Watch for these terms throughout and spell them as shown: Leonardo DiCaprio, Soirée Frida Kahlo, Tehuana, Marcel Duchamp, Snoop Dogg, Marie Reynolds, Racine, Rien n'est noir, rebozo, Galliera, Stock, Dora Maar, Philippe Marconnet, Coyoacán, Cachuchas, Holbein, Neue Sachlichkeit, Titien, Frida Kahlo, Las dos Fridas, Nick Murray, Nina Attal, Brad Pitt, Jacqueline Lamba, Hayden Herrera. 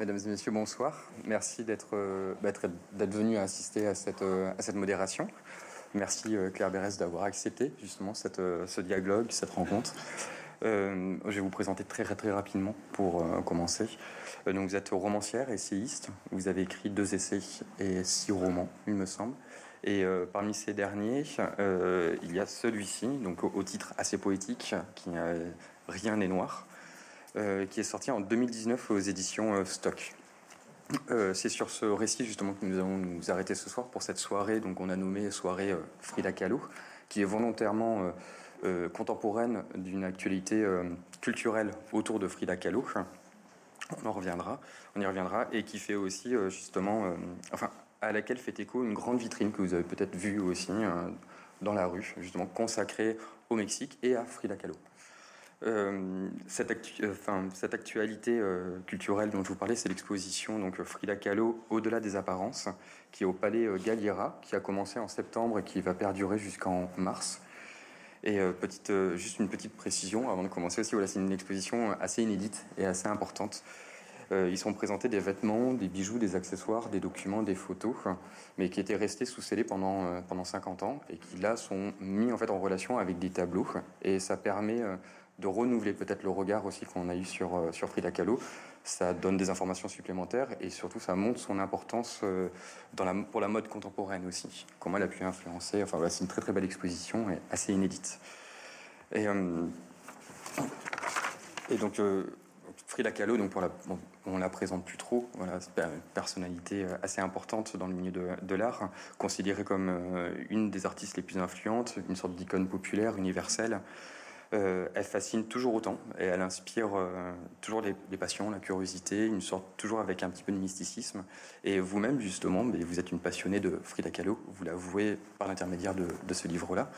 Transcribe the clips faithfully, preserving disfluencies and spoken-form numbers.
Mesdames et messieurs, bonsoir. Merci d'être venus assister à cette, à cette modération. Merci Claire Berest d'avoir accepté justement cette, ce dialogue, cette rencontre. Euh, je vais vous présenter très très rapidement pour euh, commencer. Euh, donc vous êtes romancière, essayiste. Vous avez écrit deux essais et six romans, il me semble. Et euh, parmi ces derniers, euh, il y a celui-ci, donc au, au titre assez poétique, qui euh, Rien n'est noir. Euh, qui est sorti en deux mille dix-neuf aux éditions euh, Stock. Euh, c'est sur ce récit justement que nous allons nous arrêter ce soir pour cette soirée, donc on a nommé Soirée euh, Frida Kahlo, qui est volontairement euh, euh, contemporaine d'une actualité euh, culturelle autour de Frida Kahlo. On en reviendra, on y reviendra, et qui fait aussi euh, justement, euh, enfin, à laquelle fait écho une grande vitrine que vous avez peut-être vue aussi euh, dans la rue, justement consacrée au Mexique et à Frida Kahlo. Euh, cette, actu euh, cette actualité euh, culturelle dont je vous parlais, c'est l'exposition donc Frida Kahlo au-delà des apparences, qui est au palais euh, Galliera, qui a commencé en septembre et qui va perdurer jusqu'en mars. Et euh, petite, euh, juste une petite précision avant de commencer aussi, voilà, c'est une exposition assez inédite et assez importante. Euh, ils sont présentés des vêtements, des bijoux, des accessoires, des documents, des photos, mais qui étaient restés sous scellés pendant euh, pendant cinquante ans et qui là sont mis en fait en relation avec des tableaux, et ça permet euh, de renouveler peut-être le regard aussi qu'on a eu sur, euh, sur Frida Kahlo. Ça donne des informations supplémentaires et surtout ça montre son importance euh, dans la, pour la mode contemporaine aussi, comment elle a pu influencer. Enfin voilà, c'est une très très belle exposition et assez inédite. Et, euh, et donc euh, Frida Kahlo, donc pour la, bon, on la présente plus trop, voilà, c'est une personnalité assez importante dans le milieu de, de l'art, considérée comme euh, une des artistes les plus influentes, une sorte d'icône populaire, universelle. Euh, elle fascine toujours autant et elle inspire euh, toujours les, les passions, la curiosité, une sorte toujours avec un petit peu de mysticisme. Et vous-même justement, vous êtes une passionnée de Frida Kahlo, vous l'avouez par l'intermédiaire de, de ce livre-là,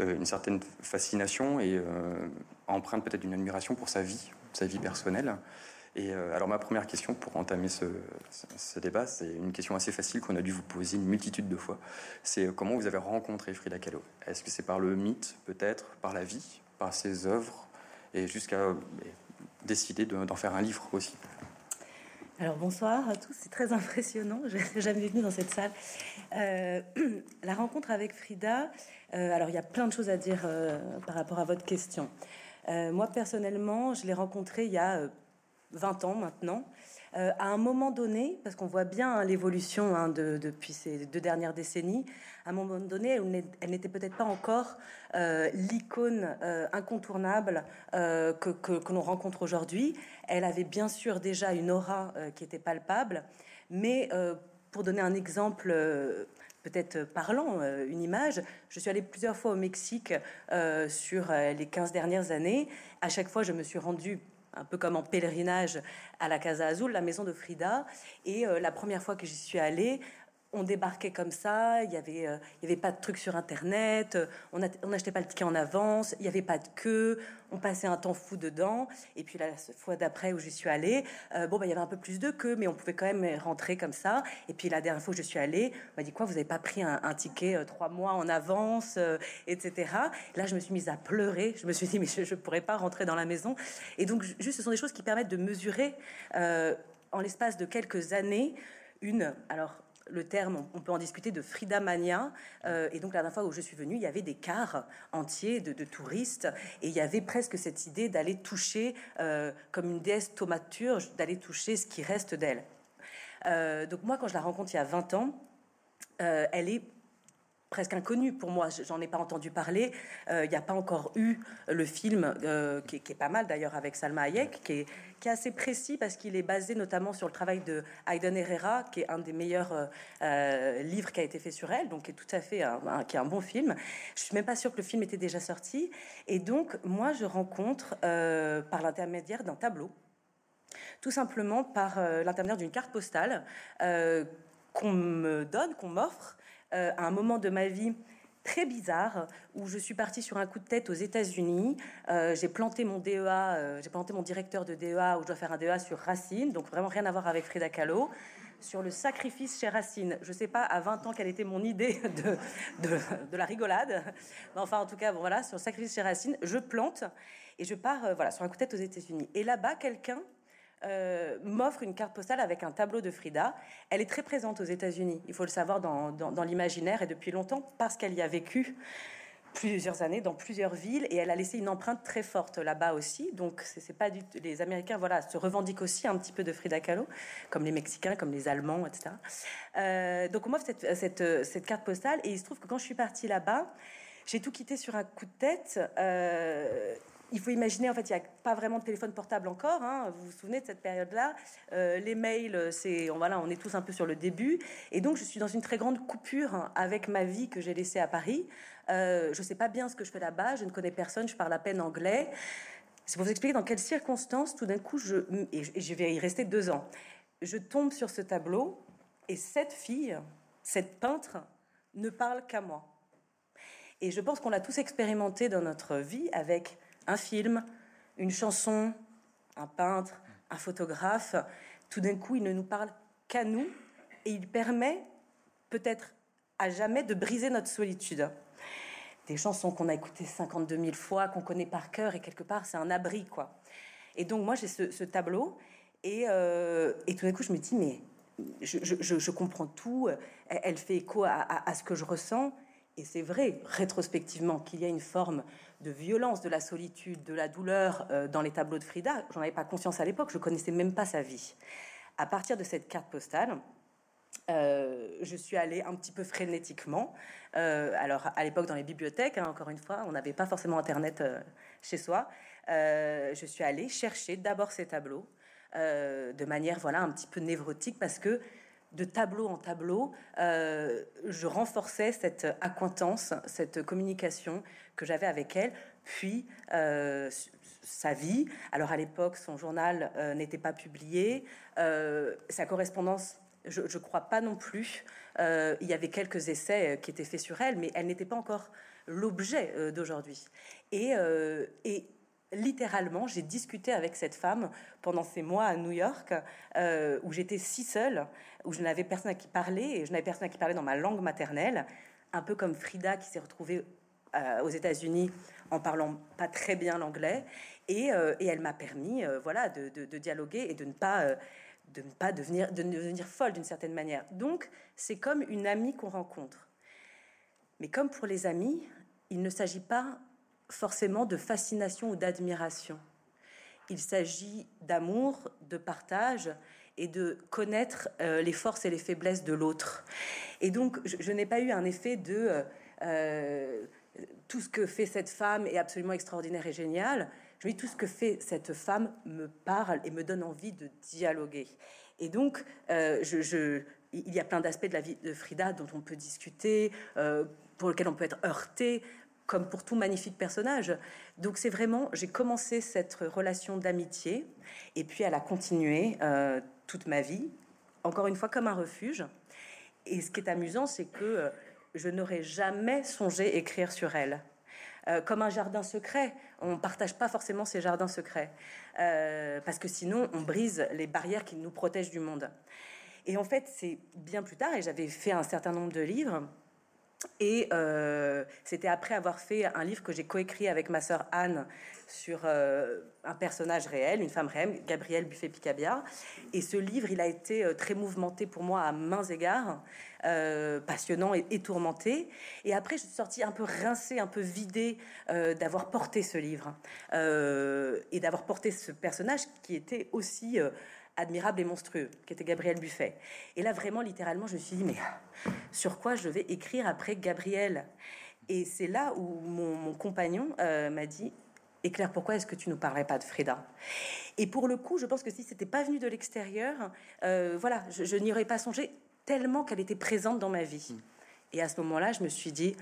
euh, une certaine fascination et euh, empreinte peut-être d'une admiration pour sa vie, sa vie personnelle. Et euh, alors ma première question pour entamer ce, ce, ce débat, c'est une question assez facile qu'on a dû vous poser une multitude de fois. C'est comment vous avez rencontré Frida Kahlo? Est-ce que c'est par le mythe peut-être, par la vie, par ses œuvres, et jusqu'à décider d'en faire un livre aussi? Alors bonsoir à tous, c'est très impressionnant, je n'ai jamais venu dans cette salle. Euh, la rencontre avec Frida, euh, alors il y a plein de choses à dire euh, par rapport à votre question. Euh, moi personnellement, je l'ai rencontrée il y a euh, vingt ans maintenant, euh, à un moment donné, parce qu'on voit bien hein, l'évolution hein, de, depuis ces deux dernières décennies, à un moment donné, elle n'était peut-être pas encore euh, l'icône euh, incontournable euh, que, que, que l'on rencontre aujourd'hui. Elle avait bien sûr déjà une aura euh, qui était palpable, mais euh, pour donner un exemple euh, peut-être parlant, euh, une image, je suis allée plusieurs fois au Mexique euh, sur euh, les quinze dernières années. À chaque fois, je me suis rendue un peu comme en pèlerinage à la Casa Azul, la maison de Frida. Et euh, la première fois que j'y suis allée, on débarquait comme ça, il n'y avait, euh, il y avait pas de trucs sur Internet, on n'achetait pas le ticket en avance, il n'y avait pas de queue, on passait un temps fou dedans. Et puis la fois d'après où j'y suis allée, euh, bon, bah, il y avait un peu plus de queue, mais on pouvait quand même rentrer comme ça. Et puis la dernière fois où je suis allée, on m'a dit quoi, vous n'avez pas pris un, un ticket euh, trois mois en avance, euh, et cetera. Là, je me suis mise à pleurer, je me suis dit mais je ne pourrais pas rentrer dans la maison. Et donc, juste, ce sont des choses qui permettent de mesurer, euh, en l'espace de quelques années, une... alors, le terme, on peut en discuter, de Frida Mania. Euh, et donc, la dernière fois où je suis venue, il y avait des cars entiers de, de touristes. Et il y avait presque cette idée d'aller toucher, euh, comme une déesse thaumaturge, d'aller toucher ce qui reste d'elle. Euh, donc, moi, quand je la rencontre il y a vingt ans, euh, elle est presque inconnue pour moi. J'en ai pas entendu parler. Euh, il n'y a pas encore eu le film, euh, qui, qui est pas mal d'ailleurs, avec Salma Hayek, qui est, qui est assez précis parce qu'il est basé notamment sur le travail de Hayden Herrera, qui est un des meilleurs euh, livres qui a été fait sur elle, donc qui est tout à fait un, un, qui est un bon film. Je suis même pas sûre que le film était déjà sorti. Et donc, moi, je rencontre euh, par l'intermédiaire d'un tableau, tout simplement par euh, l'intermédiaire d'une carte postale euh, qu'on me donne, qu'on m'offre, Euh, à un moment de ma vie très bizarre où je suis partie sur un coup de tête aux États-Unis. Euh, j'ai planté mon D E A, euh, j'ai planté mon directeur de D E A où je dois faire un D E A sur Racine, donc vraiment rien à voir avec Frida Kahlo, sur le sacrifice chez Racine. Je sais pas à vingt ans quelle était mon idée de, de, de la rigolade, mais enfin en tout cas bon, voilà, sur le sacrifice chez Racine, je plante et je pars euh, voilà, sur un coup de tête aux États-Unis. Et là-bas, quelqu'un euh, m'offre une carte postale avec un tableau de Frida. Elle est très présente aux États-Unis, il faut le savoir, dans, dans, dans l'imaginaire, et depuis longtemps, parce qu'elle y a vécu plusieurs années, dans plusieurs villes, et elle a laissé une empreinte très forte là-bas aussi. Donc, c'est pas du tout... Les Américains, voilà, se revendiquent aussi un petit peu de Frida Kahlo, comme les Mexicains, comme les Allemands, et cetera. Euh, donc, on m'offre cette, cette, cette carte postale, et il se trouve que quand je suis partie là-bas, j'ai tout quitté sur un coup de tête. Euh, il faut imaginer, en fait, il n'y a pas vraiment de téléphone portable encore, hein. Vous vous souvenez de cette période-là, euh, les mails, c'est, on, voilà, on est tous un peu sur le début. Et donc, je suis dans une très grande coupure, hein, avec ma vie que j'ai laissée à Paris. Euh, je ne sais pas bien ce que je fais là-bas, je ne connais personne, je parle à peine anglais. C'est pour vous expliquer dans quelles circonstances, tout d'un coup, je, et je, et je vais y rester deux ans, je tombe sur ce tableau et cette fille, cette peintre, ne parle qu'à moi. Et je pense qu'on l'a tous expérimenté dans notre vie avec un film, une chanson, un peintre, un photographe. Tout d'un coup, il ne nous parle qu'à nous et il permet peut-être à jamais de briser notre solitude. Des chansons qu'on a écoutées cinquante-deux mille fois, qu'on connaît par cœur, et quelque part, c'est un abri, quoi. Et donc, moi, j'ai ce, ce tableau et, euh, et tout d'un coup, je me dis, mais je, je, je comprends tout, elle fait écho à, à, à ce que je ressens. Et c'est vrai, rétrospectivement, qu'il y a une forme de violence, de la solitude, de la douleur euh, dans les tableaux de Frida. J'en avais pas conscience à l'époque, je connaissais même pas sa vie. À partir de cette carte postale, euh, je suis allée un petit peu frénétiquement. Euh, alors, à l'époque, dans les bibliothèques, hein, encore une fois, on n'avait pas forcément Internet euh, chez soi. Euh, je suis allée chercher d'abord ces tableaux, euh, de manière, voilà, un petit peu névrotique, parce que de tableau en tableau, euh, je renforçais cette acquaintance, cette communication que j'avais avec elle, puis euh, sa vie. Alors à l'époque, son journal euh, n'était pas publié, euh, sa correspondance, je ne crois pas non plus. Euh, il y avait quelques essais qui étaient faits sur elle, mais elle n'était pas encore l'objet euh, d'aujourd'hui. Et, euh, et littéralement, j'ai discuté avec cette femme pendant ces mois à New York, euh, où j'étais si seule, où je n'avais personne à qui parler, et je n'avais personne à qui parler dans ma langue maternelle, un peu comme Frida qui s'est retrouvée euh, aux États-Unis en parlant pas très bien l'anglais, et, euh, et elle m'a permis, euh, voilà, de, de, de dialoguer et de ne pas, euh, de ne pas devenir, de devenir folle d'une certaine manière. Donc, c'est comme une amie qu'on rencontre. Mais comme pour les amis, il ne s'agit pas forcément de fascination ou d'admiration. Il s'agit d'amour, de partage et de connaître euh, les forces et les faiblesses de l'autre. Et donc, je, je n'ai pas eu un effet de euh, tout ce que fait cette femme est absolument extraordinaire et génial. Je me dis, tout ce que fait cette femme me parle et me donne envie de dialoguer. Et donc, euh, je, je, il y a plein d'aspects de la vie de Frida dont on peut discuter, euh, pour lesquels on peut être heurté, comme pour tout magnifique personnage. Donc c'est vraiment, j'ai commencé cette relation d'amitié, et puis elle a continué euh, toute ma vie, encore une fois comme un refuge. Et ce qui est amusant, c'est que euh, je n'aurais jamais songé écrire sur elle. Euh, comme un jardin secret, on ne partage pas forcément ces jardins secrets, euh, parce que sinon on brise les barrières qui nous protègent du monde. Et en fait, c'est bien plus tard, et j'avais fait un certain nombre de livres, Et euh, c'était après avoir fait un livre que j'ai coécrit avec ma sœur Anne sur euh, un personnage réel, une femme réelle, Gabrielle Buffet-Picabia. Et ce livre, il a été très mouvementé pour moi à maints égards, euh, passionnant et, et tourmenté. Et après, je suis sortie un peu rincée, un peu vidée euh, d'avoir porté ce livre euh, et d'avoir porté ce personnage qui était aussi Euh, admirable et monstrueux, qui était Gabrielle Buffet. Et là, vraiment, littéralement, je me suis dit, mais sur quoi je vais écrire après Gabrielle ? Et c'est là où mon, mon compagnon euh, m'a dit, et Claire, pourquoi est-ce que tu ne nous parlerais pas de Frida ? Et pour le coup, je pense que si ce n'était pas venu de l'extérieur, euh, voilà, je, je n'y aurais pas songé, tellement qu'elle était présente dans ma vie. Mmh. Et à ce moment-là, je me suis dit,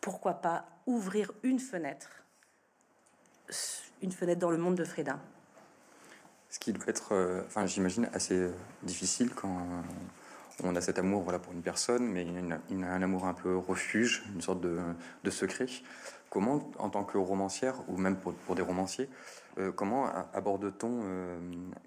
pourquoi pas ouvrir une fenêtre, une fenêtre dans le monde de Frida ? Ce qui doit être, euh, enfin, j'imagine, assez euh, difficile quand euh, on a cet amour, voilà, pour une personne, mais une, une, un amour un peu refuge, une sorte de, de secret. Comment, en tant que romancière, ou même pour, pour des romanciers, euh, comment aborde-t-on euh,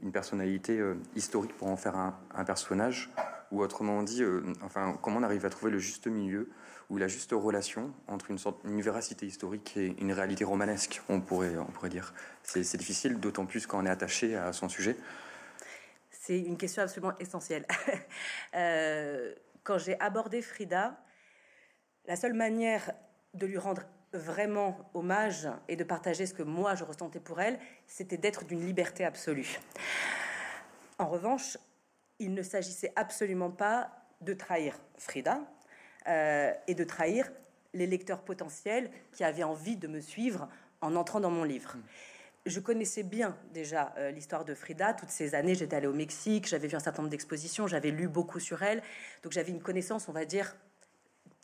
une personnalité euh, historique pour en faire un, un personnage ? Ou autrement dit, euh, enfin, comment on arrive à trouver le juste milieu ou la juste relation entre une sorte, une véracité historique et une réalité romanesque, on pourrait, on pourrait dire. C'est, c'est difficile, d'autant plus quand on est attaché à son sujet. c'est une question absolument essentielle. euh, quand j'ai abordé Frida, la seule manière de lui rendre vraiment hommage et de partager ce que moi je ressentais pour elle, c'était d'être d'une liberté absolue. En revanche, il ne s'agissait absolument pas de trahir Frida euh, et de trahir les lecteurs potentiels qui avaient envie de me suivre en entrant dans mon livre. Mmh. Je connaissais bien déjà euh, l'histoire de Frida. Toutes ces années, j'étais allée au Mexique, j'avais vu un certain nombre d'expositions, j'avais lu beaucoup sur elle. Donc j'avais une connaissance, on va dire,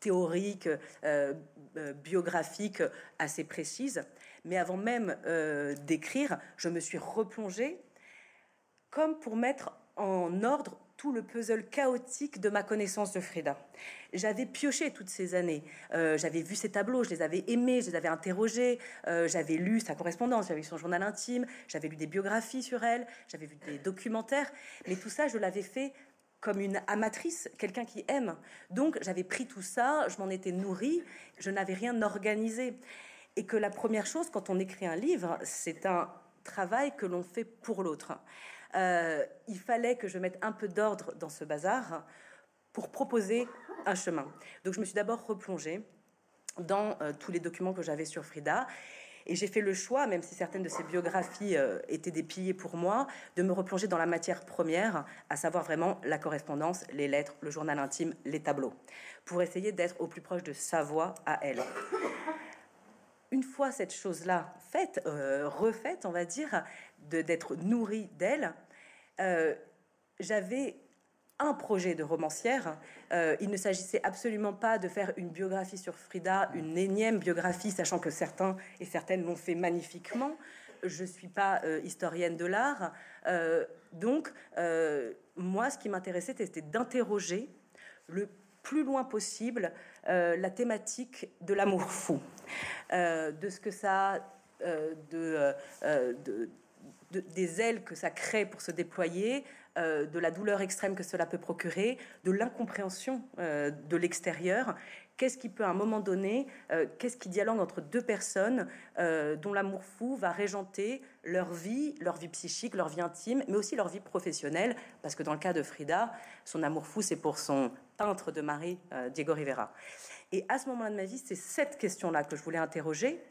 théorique, euh, euh, biographique assez précise. Mais avant même euh, d'écrire, je me suis replongée comme pour mettre en ordre tout le puzzle chaotique de ma connaissance de Frida. J'avais pioché toutes ces années. Euh, j'avais vu ses tableaux, je les avais aimés, je les avais interrogés. Euh, j'avais lu sa correspondance, j'avais lu son journal intime, j'avais lu des biographies sur elle, j'avais vu des documentaires. Mais tout ça, je l'avais fait comme une amatrice, quelqu'un qui aime. Donc, j'avais pris tout ça, je m'en étais nourrie, je n'avais rien organisé. Et que la première chose, quand on écrit un livre, c'est un travail que l'on fait pour l'autre. Euh, il fallait que je mette un peu d'ordre dans ce bazar pour proposer un chemin. Donc je me suis d'abord replongée dans euh, tous les documents que j'avais sur Frida et j'ai fait le choix, même si certaines de ses biographies euh, étaient des piliers pour moi, de me replonger dans la matière première, à savoir vraiment la correspondance, les lettres, le journal intime, les tableaux, pour essayer d'être au plus proche de sa voix à elle. Une fois cette chose-là faite, euh, refaite, on va dire, de, d'être nourrie d'elle, euh, j'avais un projet de romancière. Euh, il ne s'agissait absolument pas de faire une biographie sur Frida, une énième biographie, sachant que certains et certaines l'ont fait magnifiquement. Je ne suis pas euh, historienne de l'art. Euh, donc, euh, moi, ce qui m'intéressait, c'était d'interroger le plus loin possible euh, la thématique de l'amour fou, euh, de ce que ça, euh, de, euh, de, de, des ailes que ça crée pour se déployer, euh, de la douleur extrême que cela peut procurer, de l'incompréhension euh, de l'extérieur. Qu'est-ce qui peut, à un moment donné, euh, qu'est-ce qui dialogue entre deux personnes euh, dont l'amour fou va régenter leur vie, leur vie psychique, leur vie intime, mais aussi leur vie professionnelle, parce que dans le cas de Frida, son amour fou, c'est pour son peintre de Marie, euh, Diego Rivera. Et à ce moment-là de ma vie, c'est cette question-là que je voulais interroger.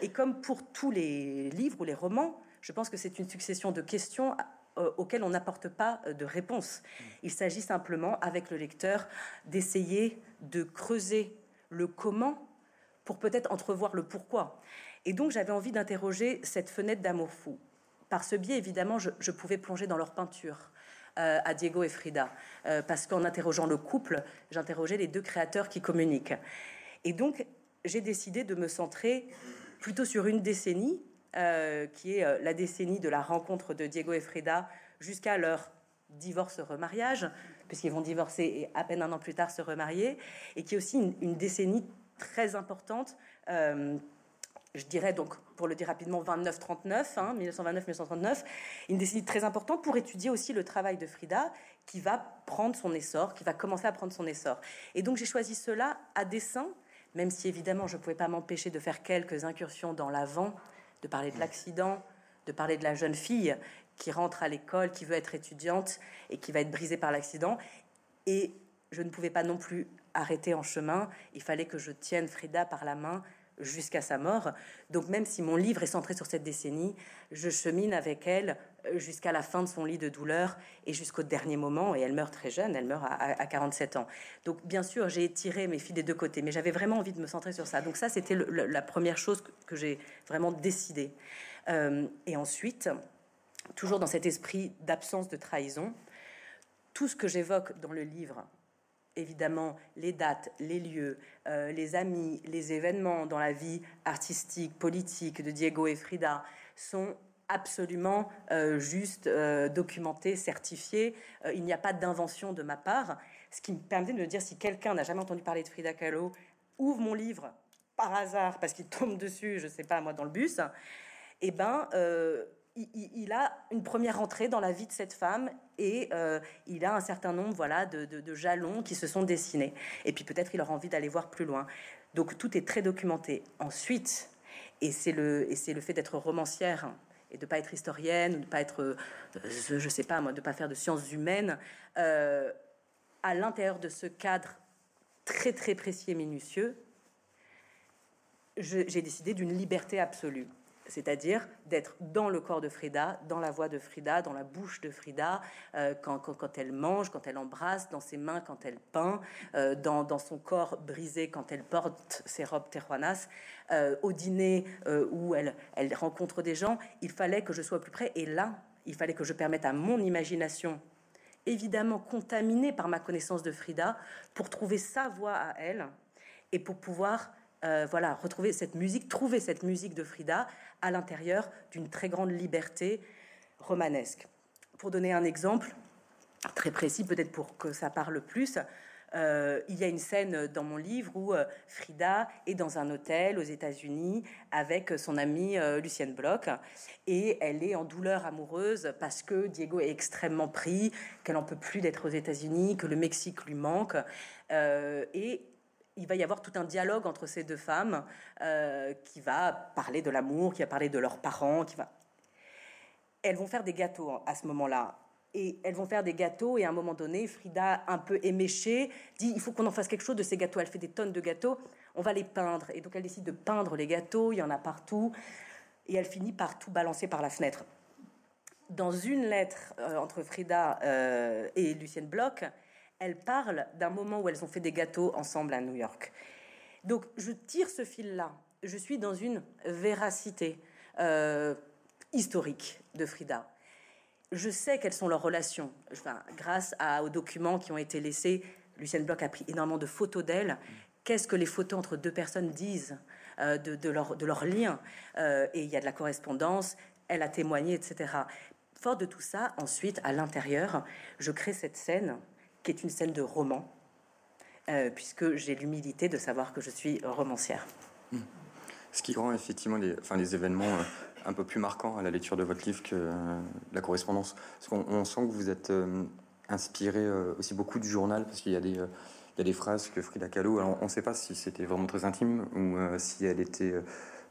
Et comme pour tous les livres ou les romans, je pense que c'est une succession de questions euh, auxquelles on n'apporte pas euh, de réponse. Il s'agit simplement, avec le lecteur, d'essayer de creuser le comment pour peut-être entrevoir le pourquoi. Et donc, j'avais envie d'interroger cette fenêtre d'amour fou. Par ce biais, évidemment, je, je pouvais plonger dans leur peinture. Euh, à Diego et Frida, euh, parce qu'en interrogeant le couple, j'interrogeais les deux créateurs qui communiquent. Et donc, j'ai décidé de me centrer plutôt sur une décennie, euh, qui est euh, la décennie de la rencontre de Diego et Frida jusqu'à leur divorce-remariage, puisqu'ils vont divorcer et à peine un an plus tard se remarier, et qui est aussi une, une décennie très importante, euh, je dirais donc, pour le dire rapidement, vingt-neuf trente-neuf, hein, mille neuf cent vingt-neuf mille neuf cent trente-neuf, une décennie très importante pour étudier aussi le travail de Frida qui va prendre son essor, qui va commencer à prendre son essor. Et donc j'ai choisi cela à dessein, même si évidemment je ne pouvais pas m'empêcher de faire quelques incursions dans l'avant, de parler de l'accident, de parler de la jeune fille qui rentre à l'école, qui veut être étudiante et qui va être brisée par l'accident. Et je ne pouvais pas non plus arrêter en chemin, il fallait que je tienne Frida par la main jusqu'à sa mort. Donc même si mon livre est centré sur cette décennie, je chemine avec elle jusqu'à la fin de son lit de douleur et jusqu'au dernier moment. Et elle meurt très jeune, elle meurt à, à quarante-sept ans. Donc bien sûr, j'ai étiré mes filles des deux côtés, mais j'avais vraiment envie de me centrer sur ça. Donc ça, c'était le, le, la première chose que, que j'ai vraiment décidée. Euh, et ensuite, toujours dans cet esprit d'absence de trahison, tout ce que j'évoque dans le livre, évidemment, les dates, les lieux, euh, les amis, les événements dans la vie artistique, politique de Diego et Frida sont absolument euh, juste euh, documentés, certifiés. Euh, il n'y a pas d'invention de ma part. Ce qui me permet de me dire, si quelqu'un n'a jamais entendu parler de Frida Kahlo, ouvre mon livre par hasard parce qu'il tombe dessus, je ne sais pas, moi, dans le bus, eh bien... Euh, il a une première entrée dans la vie de cette femme et euh, il a un certain nombre voilà, de, de, de jalons qui se sont dessinés. Et puis peut-être il aura envie d'aller voir plus loin. Donc tout est très documenté. Ensuite, et c'est le, et c'est le fait d'être romancière et de ne pas être historienne, de ne pas être, je ne sais pas moi, de ne pas faire de sciences humaines, euh, à l'intérieur de ce cadre très très précis et minutieux, j'ai décidé d'une liberté absolue, c'est-à-dire d'être dans le corps de Frida, dans la voix de Frida, dans la bouche de Frida, euh, quand, quand, quand elle mange, quand elle embrasse, dans ses mains quand elle peint, euh, dans, dans son corps brisé quand elle porte ses robes Tehuanas, euh, au dîner euh, où elle, elle rencontre des gens, il fallait que je sois plus près, et là, il fallait que je permette à mon imagination, évidemment contaminée par ma connaissance de Frida, pour trouver sa voix à elle, et pour pouvoir... Euh, voilà, retrouver cette musique, trouver cette musique de Frida à l'intérieur d'une très grande liberté romanesque. Pour donner un exemple très précis, peut-être pour que ça parle plus, euh, il y a une scène dans mon livre où euh, Frida est dans un hôtel aux États-Unis avec son amie euh, Lucienne Bloch, et elle est en douleur amoureuse parce que Diego est extrêmement pris, qu'elle n'en peut plus d'être aux États-Unis, que le Mexique lui manque, euh, et il va y avoir tout un dialogue entre ces deux femmes euh, qui va parler de l'amour, qui va parler de leurs parents, qui va... Elles vont faire des gâteaux à ce moment-là. Et elles vont faire des gâteaux, et à un moment donné, Frida, un peu éméchée, dit « il faut qu'on en fasse quelque chose de ces gâteaux ». Elle fait des tonnes de gâteaux, on va les peindre. Et donc elle décide de peindre les gâteaux, il y en a partout. Et elle finit par tout balancer par la fenêtre. Dans une lettre euh, entre Frida euh, et Lucienne Bloch, elle parle d'un moment où elles ont fait des gâteaux ensemble à New York. Donc, je tire ce fil-là. Je suis dans une véracité euh, historique de Frida. Je sais quelles sont leurs relations. Enfin, grâce à, aux documents qui ont été laissés, Lucienne Bloch a pris énormément de photos d'elle. Qu'est-ce que les photos entre deux personnes disent euh, de, de, leur, de leur lien euh, et il y a de la correspondance, elle a témoigné, et cetera. Fort de tout ça, ensuite, à l'intérieur, je crée cette scène qui est une scène de roman, euh, puisque j'ai l'humilité de savoir que je suis romancière. Mmh. Ce qui rend effectivement les, enfin, les événements euh, un peu plus marquants à la lecture de votre livre que euh, la correspondance. Parce qu'on on sent que vous êtes euh, inspiré euh, aussi beaucoup du journal, parce qu'il y a des, euh, il y a des phrases que Frida Kahlo, alors on ne sait pas si c'était vraiment très intime, ou euh, si elle était... Euh,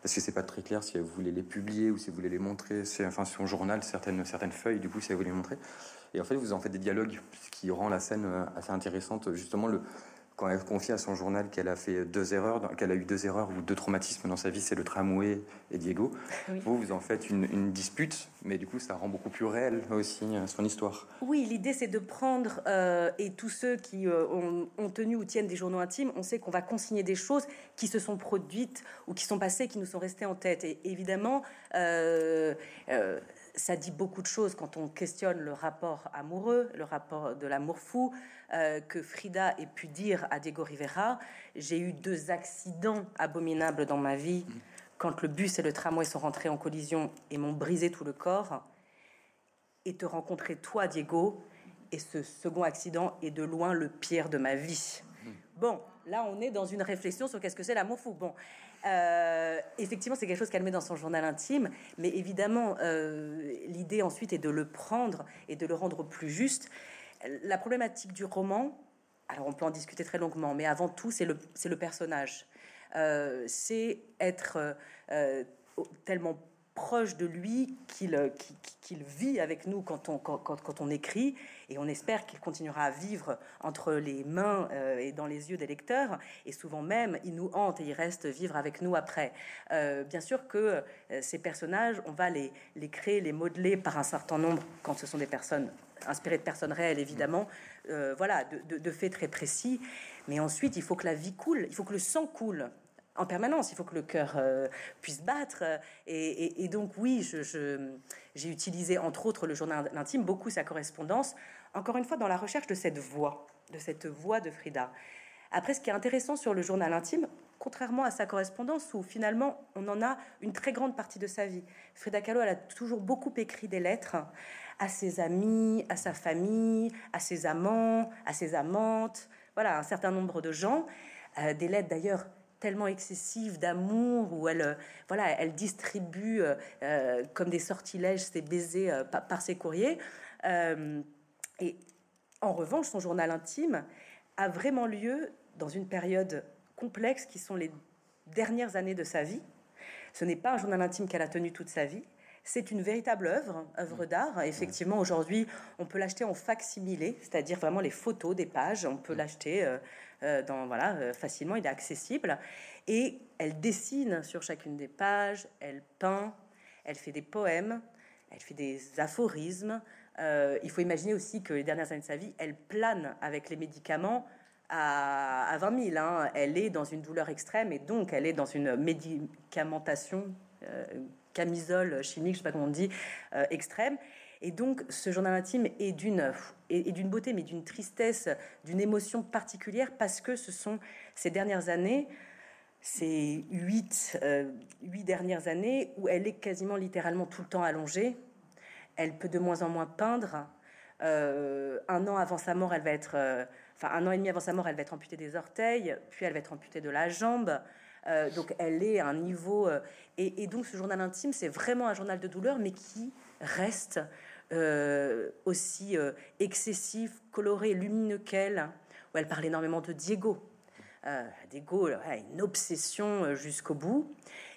parce que c'est pas très clair si elle voulait les publier ou si elle voulait les montrer, c'est, enfin son journal, certaines, certaines feuilles, du coup, si elle voulait les montrer. Et en fait, vous en faites des dialogues, ce qui rend la scène assez intéressante. Justement, le, quand elle confie à son journal qu'elle a fait deux erreurs, qu'elle a eu deux erreurs ou deux traumatismes dans sa vie, c'est le tramway et Diego. Oui. Vous, vous en faites une, une dispute, mais du coup, ça rend beaucoup plus réel aussi son histoire. Oui, l'idée, c'est de prendre, euh, et tous ceux qui euh, ont, ont tenu ou tiennent des journaux intimes, on sait qu'on va consigner des choses qui se sont produites ou qui sont passées, qui nous sont restées en tête. Et évidemment... Euh, euh, ça dit beaucoup de choses quand on questionne le rapport amoureux, le rapport de l'amour fou, euh, que Frida ait pu dire à Diego Rivera « J'ai eu deux accidents abominables dans ma vie, quand le bus et le tramway sont rentrés en collision et m'ont brisé tout le corps, et te rencontrer toi, Diego, et ce second accident est de loin le pire de ma vie. » Bon, là, on est dans une réflexion sur qu'est-ce que c'est l'amour fou. Bon, euh, effectivement, c'est quelque chose qu'elle met dans son journal intime, mais évidemment, euh, l'idée ensuite est de le prendre et de le rendre plus juste. La problématique du roman, alors on peut en discuter très longuement, mais avant tout, c'est le, c'est le personnage. Euh, c'est être euh, tellement proche de lui qu'il, qu'il, qu'il vit avec nous quand on, quand, quand on écrit, et on espère qu'il continuera à vivre entre les mains euh, et dans les yeux des lecteurs, et souvent même il nous hante et il reste vivre avec nous après. Euh, bien sûr que euh, ces personnages, on va les, les créer, les modeler par un certain nombre, quand ce sont des personnes inspirées de personnes réelles évidemment, euh, voilà, de, de, de faits très précis, mais ensuite il faut que la vie coule, il faut que le sang coule en permanence, il faut que le cœur euh, puisse battre. Et, et, et donc, oui, je, je, j'ai utilisé, entre autres, le journal intime, beaucoup sa correspondance, encore une fois, dans la recherche de cette voix, de cette voix de Frida. Après, ce qui est intéressant sur le journal intime, contrairement à sa correspondance, où finalement, on en a une très grande partie de sa vie. Frida Kahlo, elle a toujours beaucoup écrit des lettres à ses amis, à sa famille, à ses amants, à ses amantes, voilà, un certain nombre de gens. Euh, des lettres, d'ailleurs, tellement excessive d'amour, où elle, euh, voilà, elle distribue euh, euh, comme des sortilèges ses baisers euh, par, par ses courriers. Euh, et en revanche, son journal intime a vraiment lieu dans une période complexe qui sont les dernières années de sa vie. Ce n'est pas un journal intime qu'elle a tenu toute sa vie, C'est une véritable œuvre, œuvre d'art. Effectivement, aujourd'hui, on peut l'acheter en facsimilé, c'est-à-dire vraiment les photos des pages. On peut l'acheter euh, dans, voilà, facilement, il est accessible. Et elle dessine sur chacune des pages, elle peint, elle fait des poèmes, elle fait des aphorismes. Euh, il faut imaginer aussi que les dernières années de sa vie, elle plane avec les médicaments à, à vingt mille. Hein. Elle est dans une douleur extrême et donc elle est dans une médicamentation euh, camisole chimique, je sais pas comment on dit, euh, extrême. Et donc, ce journal intime est d'une et d'une beauté, mais d'une tristesse, d'une émotion particulière, parce que ce sont ces dernières années, ces huit, euh, huit dernières années, où elle est quasiment littéralement tout le temps allongée. Elle peut de moins en moins peindre. Euh, un an avant sa mort, elle va être, euh, enfin un an et demi avant sa mort, elle va être amputée des orteils, puis elle va être amputée de la jambe. Euh, donc elle est à un niveau euh, et, et donc ce journal intime, c'est vraiment un journal de douleur, mais qui reste euh, aussi euh, excessif, coloré, lumineux qu'elle, où elle parle énormément de Diego euh, Diego, euh, une obsession jusqu'au bout,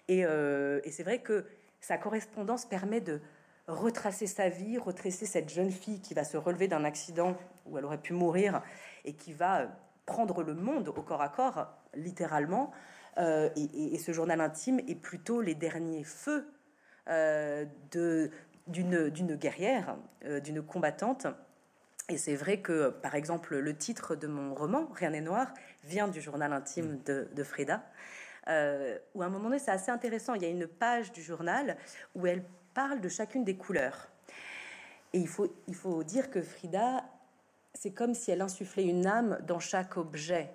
et, euh, et c'est vrai que sa correspondance permet de retracer sa vie, retracer cette jeune fille qui va se relever d'un accident où elle aurait pu mourir et qui va euh, prendre le monde au corps à corps, littéralement. Euh, et, et ce journal intime est plutôt les derniers feux euh, de, d'une, d'une guerrière, euh, d'une combattante. Et c'est vrai que, par exemple, le titre de mon roman, Rien n'est noir, vient du journal intime de, de Frida, euh, où à un moment donné, c'est assez intéressant. Il y a une page du journal où elle parle de chacune des couleurs. Et il faut, il faut dire que Frida, c'est comme si elle insufflait une âme dans chaque objet,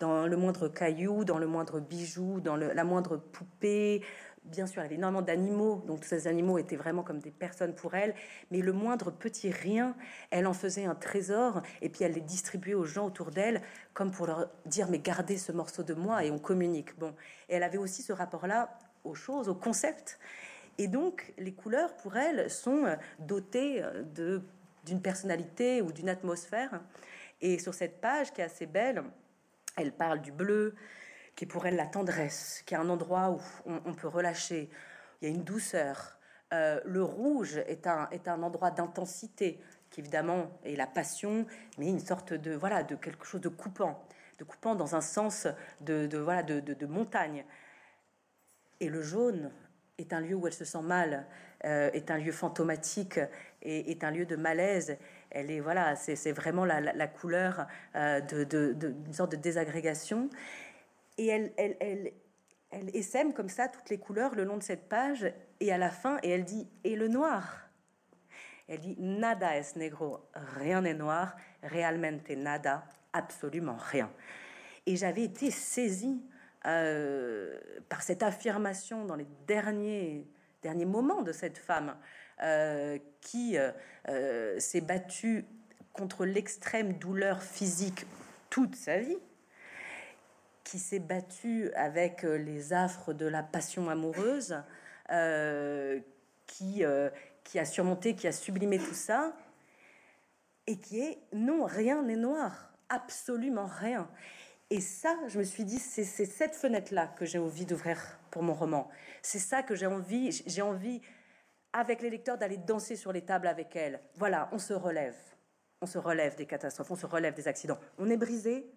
dans le moindre caillou, dans le moindre bijou, dans le, la moindre poupée. Bien sûr, elle avait énormément d'animaux, donc tous ces animaux étaient vraiment comme des personnes pour elle, mais le moindre petit rien, elle en faisait un trésor, et puis elle les distribuait aux gens autour d'elle, comme pour leur dire « mais gardez ce morceau de moi » et on communique. Bon. Et elle avait aussi ce rapport-là aux choses, aux concepts, et donc les couleurs, pour elle, sont dotées de, d'une personnalité ou d'une atmosphère, et sur cette page qui est assez belle, elle parle du bleu, qui est pour elle la tendresse, qui est un endroit où on, on peut relâcher. Il y a une douceur. Euh, le rouge est un, est un endroit d'intensité, qui évidemment est la passion, mais une sorte de, voilà, de quelque chose de coupant, de coupant dans un sens de, de, voilà, de, de, de montagne. Et le jaune est un lieu où elle se sent mal, euh, est un lieu fantomatique, et, est un lieu de malaise. Elle est, voilà, c'est, c'est vraiment la, la, la couleur euh, de, de, de, d'une sorte de désagrégation. Et elle, elle, elle, elle essaime comme ça toutes les couleurs le long de cette page. Et à la fin, et elle dit « et le noir ». Elle dit « nada es negro », rien n'est noir, realmente nada, absolument rien. Et j'avais été saisie euh, par cette affirmation dans les derniers, derniers moments de cette femme euh, qui euh, s'est battue contre l'extrême douleur physique toute sa vie, qui s'est battue avec les affres de la passion amoureuse, euh, qui, euh, qui a surmonté, qui a sublimé tout ça, et qui est non, rien n'est noir, absolument rien. Et ça, je me suis dit, c'est, c'est cette fenêtre-là que j'ai envie d'ouvrir pour mon roman. C'est ça que j'ai envie, j'ai envie, avec les lecteurs, d'aller danser sur les tables avec elle. Voilà, on se relève, on se relève des catastrophes, on se relève des accidents. On est brisé,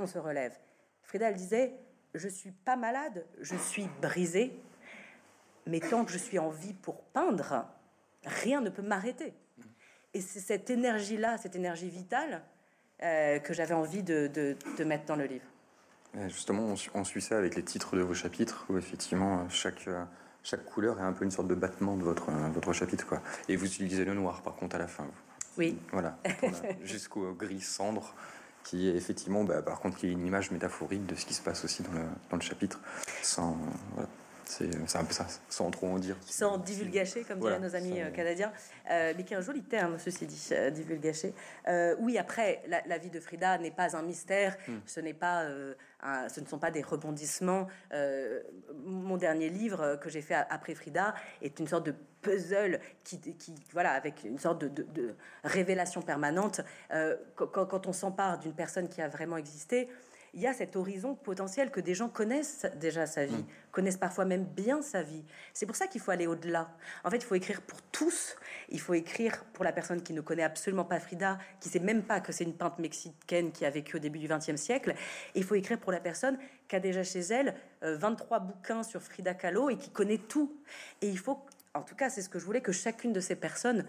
on se relève. Frida, elle disait, je suis pas malade, je suis brisée, mais tant que je suis en vie pour peindre, rien ne peut m'arrêter. Et c'est cette énergie-là, cette énergie vitale, euh, que j'avais envie de, de, de mettre dans le livre. Justement, on suit ça avec les titres de vos chapitres, où effectivement, chaque, chaque couleur est un peu une sorte de battement de votre, votre chapitre, quoi. Et vous utilisez le noir, par contre, à la fin. Oui. Voilà, jusqu'au gris cendre, qui est effectivement, bah, par contre, il y a une image métaphorique de ce qui se passe aussi dans le, dans le chapitre, sans, voilà, c'est, c'est un peu ça, sans trop en dire. Sans divulgacher, comme voilà, diraient nos amis sans... canadiens, euh, mais qui est un joli terme, ceci dit, euh, divulgacher. Euh, oui, après, la, la vie de Frida n'est pas un mystère, hmm. ce n'est pas, euh, un, ce ne sont pas des rebondissements. Euh, mon dernier livre que j'ai fait après Frida est une sorte de puzzle qui, qui voilà, avec une sorte de, de, de révélation permanente. Euh, quand, quand on s'empare d'une personne qui a vraiment existé, il y a cet horizon potentiel que des gens connaissent déjà sa vie, mmh. connaissent parfois même bien sa vie. C'est pour ça qu'il faut aller au-delà. En fait, il faut écrire pour tous. Il faut écrire pour la personne qui ne connaît absolument pas Frida, qui ne sait même pas que c'est une peintre mexicaine qui a vécu au début du vingtième siècle. Et il faut écrire pour la personne qui a déjà chez elle euh, vingt-trois bouquins sur Frida Kahlo et qui connaît tout. Et il faut, en tout cas, c'est ce que je voulais, que chacune de ces personnes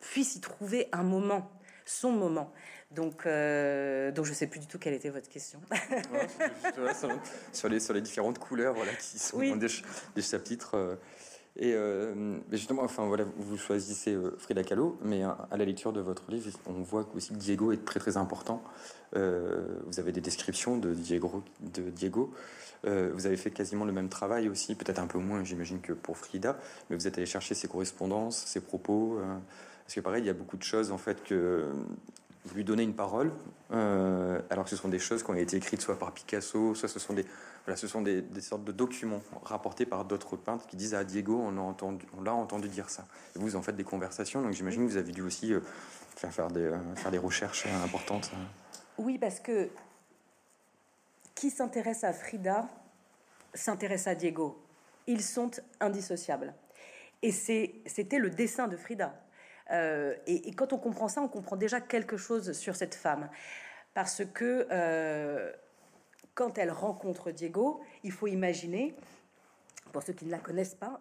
puisse y trouver un moment, son moment. Donc, euh, donc je ne sais plus du tout quelle était votre question. Ouais, juste, là, sur, sur, les, sur les différentes couleurs, voilà, qui sont oui. dans des, des chapitres. Euh, et euh, justement, enfin, voilà, vous choisissez euh, Frida Kahlo, mais à, à la lecture de votre livre, on voit aussi que Diego est très très important. Euh, vous avez des descriptions de Diego. De Diego. Euh, vous avez fait quasiment le même travail aussi, peut-être un peu moins, j'imagine, que pour Frida, mais vous êtes allé chercher ses correspondances, ses propos. Euh, parce que pareil, il y a beaucoup de choses, en fait, que... Vous lui donnez une parole, euh, alors que ce sont des choses qui ont été écrites soit par Picasso, soit ce sont des, voilà, ce sont des, des sortes de documents rapportés par d'autres peintres qui disent à Diego, on l'a entendu, on l'a entendu dire ça. Et vous en faites des conversations, donc j'imagine que vous avez dû aussi euh, faire, faire, des, euh, faire des recherches euh, importantes. Oui, parce que qui s'intéresse à Frida s'intéresse à Diego. Ils sont indissociables. Et c'est, c'était le dessin de Frida. Euh, et, et quand on comprend ça, on comprend déjà quelque chose sur cette femme. Parce que euh, quand elle rencontre Diego, il faut imaginer, pour ceux qui ne la connaissent pas,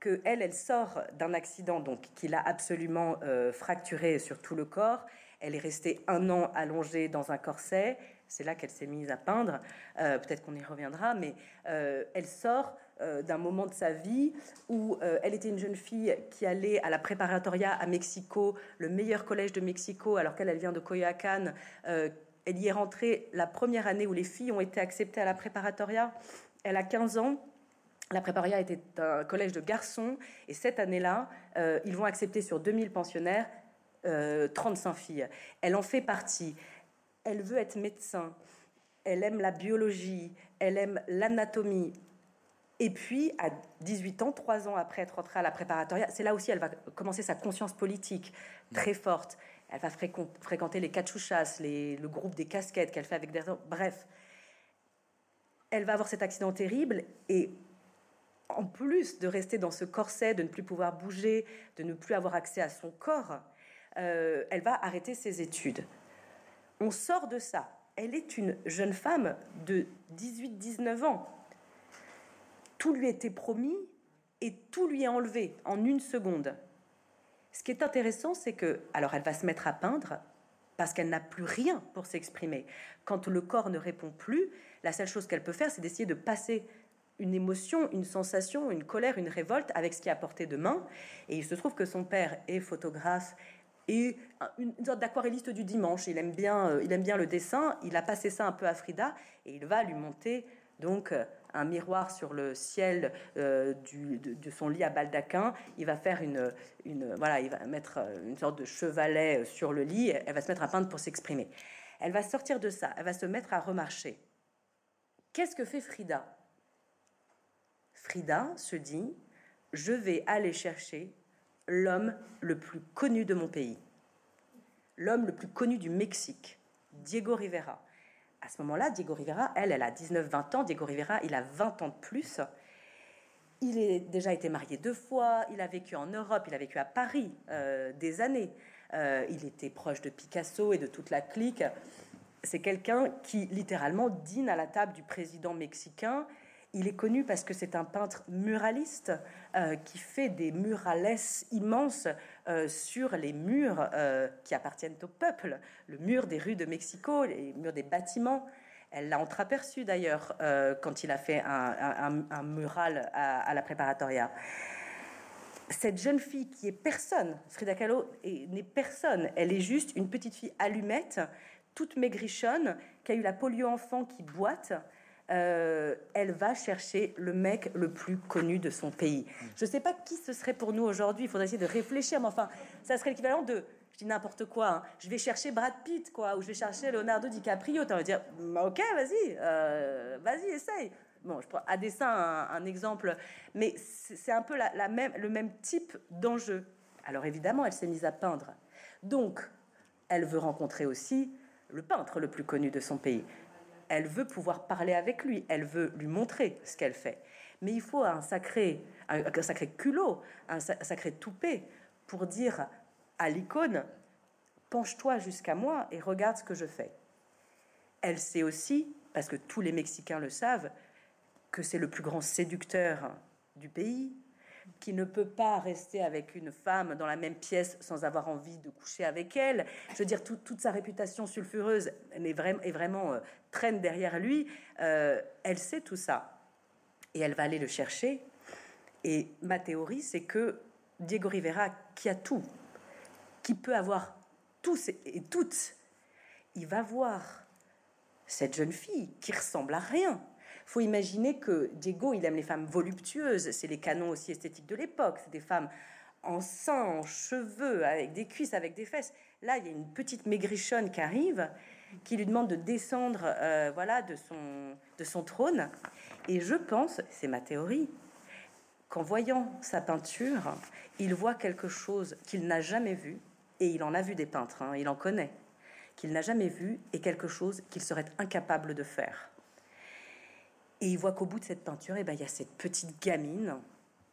qu'elle, elle sort d'un accident donc, qui l'a absolument euh, fracturée sur tout le corps. Elle est restée un an allongée dans un corset. C'est là qu'elle s'est mise à peindre. Euh, peut-être qu'on y reviendra, mais euh, elle sort euh, d'un moment de sa vie où euh, elle était une jeune fille qui allait à la Prepagatoria à Mexico, le meilleur collège de Mexico, alors qu'elle elle vient de Coyoacán. Euh, elle y est rentrée la première année où les filles ont été acceptées à la Prepagatoria. Elle a quinze ans. La Prepagatoria était un collège de garçons. Et cette année-là, euh, ils vont accepter sur deux mille pensionnaires euh, trente-cinq filles. Elle en fait partie. Elle veut être médecin, elle aime la biologie, elle aime l'anatomie. Et puis, à dix-huit ans, trois ans après être rentrée à la Prepagatoria, c'est là aussi elle va commencer sa conscience politique très forte. Elle va fréquenter les Cachuchas, les, le groupe des casquettes qu'elle fait avec des... Bref, elle va avoir cet accident terrible et... En plus de rester dans ce corset, de ne plus pouvoir bouger, de ne plus avoir accès à son corps, euh, elle va arrêter ses études. On sort de ça. Elle est une jeune femme de dix-huit à dix-neuf ans. Tout lui était promis et tout lui est enlevé en une seconde. Ce qui est intéressant, c'est que... Alors, elle va se mettre à peindre parce qu'elle n'a plus rien pour s'exprimer. Quand le corps ne répond plus, la seule chose qu'elle peut faire, c'est d'essayer de passer une émotion, une sensation, une colère, une révolte avec ce qui est à portée de main. Et il se trouve que son père est photographe et une sorte d'aquarelliste du dimanche. Il aime bien, il aime bien le dessin. Il a passé ça un peu à Frida et il va lui monter donc un miroir sur le ciel euh, du, de, de son lit à baldaquin. Il va faire une, une, voilà, il va mettre une sorte de chevalet sur le lit. Elle va se mettre à peindre pour s'exprimer. Elle va sortir de ça. Elle va se mettre à remarcher. Qu'est-ce que fait Frida ? Frida se dit, je vais aller chercher l'homme le plus connu de mon pays, l'homme le plus connu du Mexique, Diego Rivera. À ce moment-là, Diego Rivera, elle, elle a dix-neuf à vingt ans, Diego Rivera, il a vingt ans de plus. Il a déjà été marié deux fois, il a vécu en Europe, il a vécu à Paris euh, des années. Euh, il était proche de Picasso et de toute la clique. C'est quelqu'un qui, littéralement, dîne à la table du président mexicain. Il est connu parce que c'est un peintre muraliste euh, qui fait des murales immenses euh, sur les murs euh, qui appartiennent au peuple, le mur des rues de Mexico, les murs des bâtiments. Elle l'a entreaperçu d'ailleurs euh, quand il a fait un, un, un mural à, à la Prepagatoria. Cette jeune fille qui est personne, Frida Kahlo n'est personne, elle est juste une petite fille allumette, toute maigrichonne, qui a eu la polio enfant qui boite. Euh, elle va chercher le mec le plus connu de son pays. Je ne sais pas qui ce serait pour nous aujourd'hui, il faudrait essayer de réfléchir, mais enfin, ça serait l'équivalent de, je dis n'importe quoi, hein, je vais chercher Brad Pitt, quoi, ou je vais chercher Leonardo DiCaprio, t'as envie de dire, ok, vas-y, euh, vas-y, essaye. Bon, je prends à dessein un, un exemple, mais c'est un peu la, la même, le même type d'enjeu. Alors évidemment, elle s'est mise à peindre. Donc, elle veut rencontrer aussi le peintre le plus connu de son pays. elle veut pouvoir parler avec lui, elle veut lui montrer ce qu'elle fait. Mais il faut un sacré, un, un sacré culot, un, sa, un sacré toupet pour dire à l'icône, penche-toi jusqu'à moi et regarde ce que je fais. Elle sait aussi, parce que tous les Mexicains le savent, que c'est le plus grand séducteur du pays, qui ne peut pas rester avec une femme dans la même pièce sans avoir envie de coucher avec elle. Je veux dire, tout, toute sa réputation sulfureuse est vraiment, est vraiment euh, traîne derrière lui. Euh, elle sait tout ça. Et elle va aller le chercher. Et ma théorie, c'est que Diego Rivera, qui a tout, qui peut avoir tous et toutes, il va voir cette jeune fille qui ressemble à rien. Il faut imaginer que Diego, il aime les femmes voluptueuses, c'est les canons aussi esthétiques de l'époque, c'est des femmes en seins, en cheveux, avec des cuisses, avec des fesses. Là, il y a une petite maigrichonne qui arrive, qui lui demande de descendre euh, voilà, de son, de son trône. Et je pense, c'est ma théorie, qu'en voyant sa peinture, il voit quelque chose qu'il n'a jamais vu, et il en a vu des peintres, hein, il en connaît, qu'il n'a jamais vu, et quelque chose qu'il serait incapable de faire. Et il voit qu'au bout de cette peinture, eh ben, il y a cette petite gamine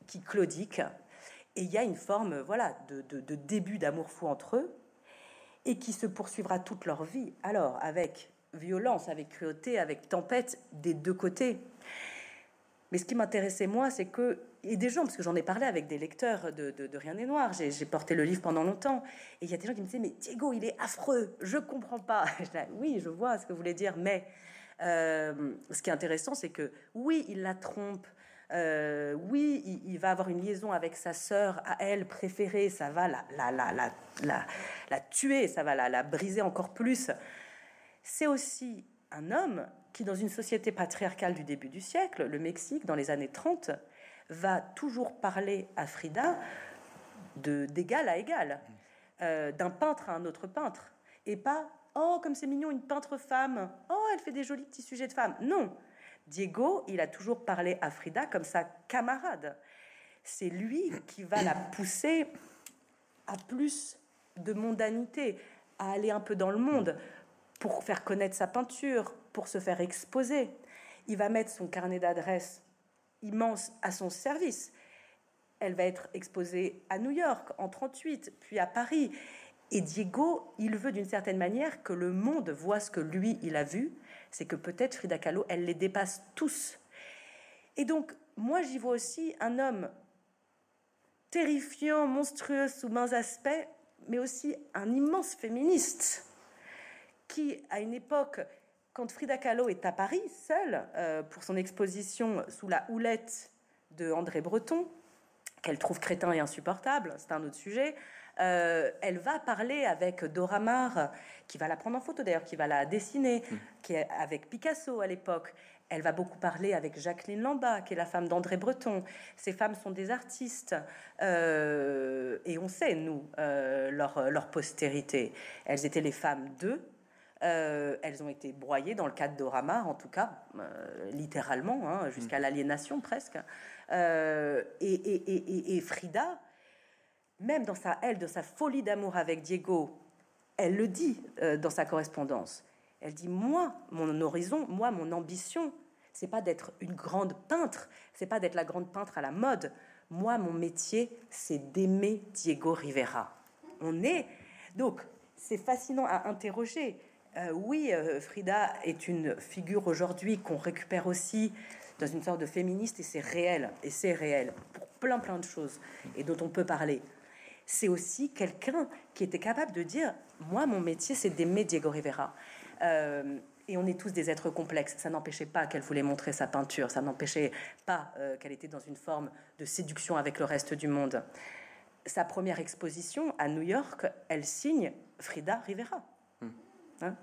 qui claudique. Et il y a une forme voilà, de, de, de début d'amour fou entre eux et qui se poursuivra toute leur vie. Alors, avec violence, avec cruauté, avec tempête, des deux côtés. Mais ce qui m'intéressait, moi, c'est que... Et des gens, parce que j'en ai parlé avec des lecteurs de, de, de Rien n'est noir. J'ai, j'ai porté le livre pendant longtemps. Et il y a des gens qui me disaient « Mais Diego, il est affreux, je comprends pas. » Je dis, oui, je vois ce que vous voulez dire, mais... Euh, ce qui est intéressant, c'est que oui, il la trompe, euh, oui, il, il va avoir une liaison avec sa sœur à elle préférée, ça va la, la, la, la, la, la tuer, ça va la, la briser encore plus. C'est aussi un homme qui, dans une société patriarcale du début du siècle, le Mexique, dans les années trente, va toujours parler à Frida de, d'égal à égal, euh, d'un peintre à un autre peintre, et pas... Oh, comme c'est mignon, une peintre femme. Oh, elle fait des jolis petits sujets de femmes. Non, Diego, il a toujours parlé à Frida comme sa camarade. C'est lui qui va la pousser à plus de mondanité, à aller un peu dans le monde pour faire connaître sa peinture, pour se faire exposer. Il va mettre son carnet d'adresses immense à son service. Elle va être exposée à New York en trente-huit, puis à Paris. Et Diego, il veut d'une certaine manière que le monde voit ce que lui, il a vu. C'est que peut-être Frida Kahlo, elle les dépasse tous. Et donc, moi, j'y vois aussi un homme terrifiant, monstrueux, sous maints aspects, mais aussi un immense féministe qui, à une époque, quand Frida Kahlo est à Paris, seule, euh, pour son exposition sous la houlette de André Breton, qu'elle trouve crétin et insupportable, c'est un autre sujet... Euh, elle va parler avec Dora Maar, qui va la prendre en photo d'ailleurs, qui va la dessiner, mmh. qui est avec Picasso à l'époque. Elle va beaucoup parler avec Jacqueline Lamba, qui est la femme d'André Breton. Ces femmes sont des artistes. Euh, et on sait, nous, euh, leur, leur postérité. Elles étaient les femmes d'eux. Euh, elles ont été broyées, dans le cas de Dora Maar, en tout cas, euh, littéralement, hein, jusqu'à mmh. l'aliénation presque. Euh, et, et, et, et, et Frida... Même dans sa, elle, de sa folie d'amour avec Diego, elle le dit euh, dans sa correspondance. Elle dit, moi, mon horizon, moi, mon ambition, c'est pas d'être une grande peintre, c'est pas d'être la grande peintre à la mode. Moi, mon métier, c'est d'aimer Diego Rivera. On est... Donc, c'est fascinant à interroger. Euh, oui, euh, Frida est une figure aujourd'hui qu'on récupère aussi dans une sorte de féministe, et c'est réel, et c'est réel, pour plein, plein de choses, et dont on peut parler. C'est aussi quelqu'un qui était capable de dire « Moi, mon métier, c'est d'aimer Diego Rivera. Euh, » Et on est tous des êtres complexes. Ça n'empêchait pas qu'elle voulait montrer sa peinture. Ça n'empêchait pas euh, qu'elle était dans une forme de séduction avec le reste du monde. Sa première exposition, à New York, elle signe Frida Rivera. Mmh. Hein?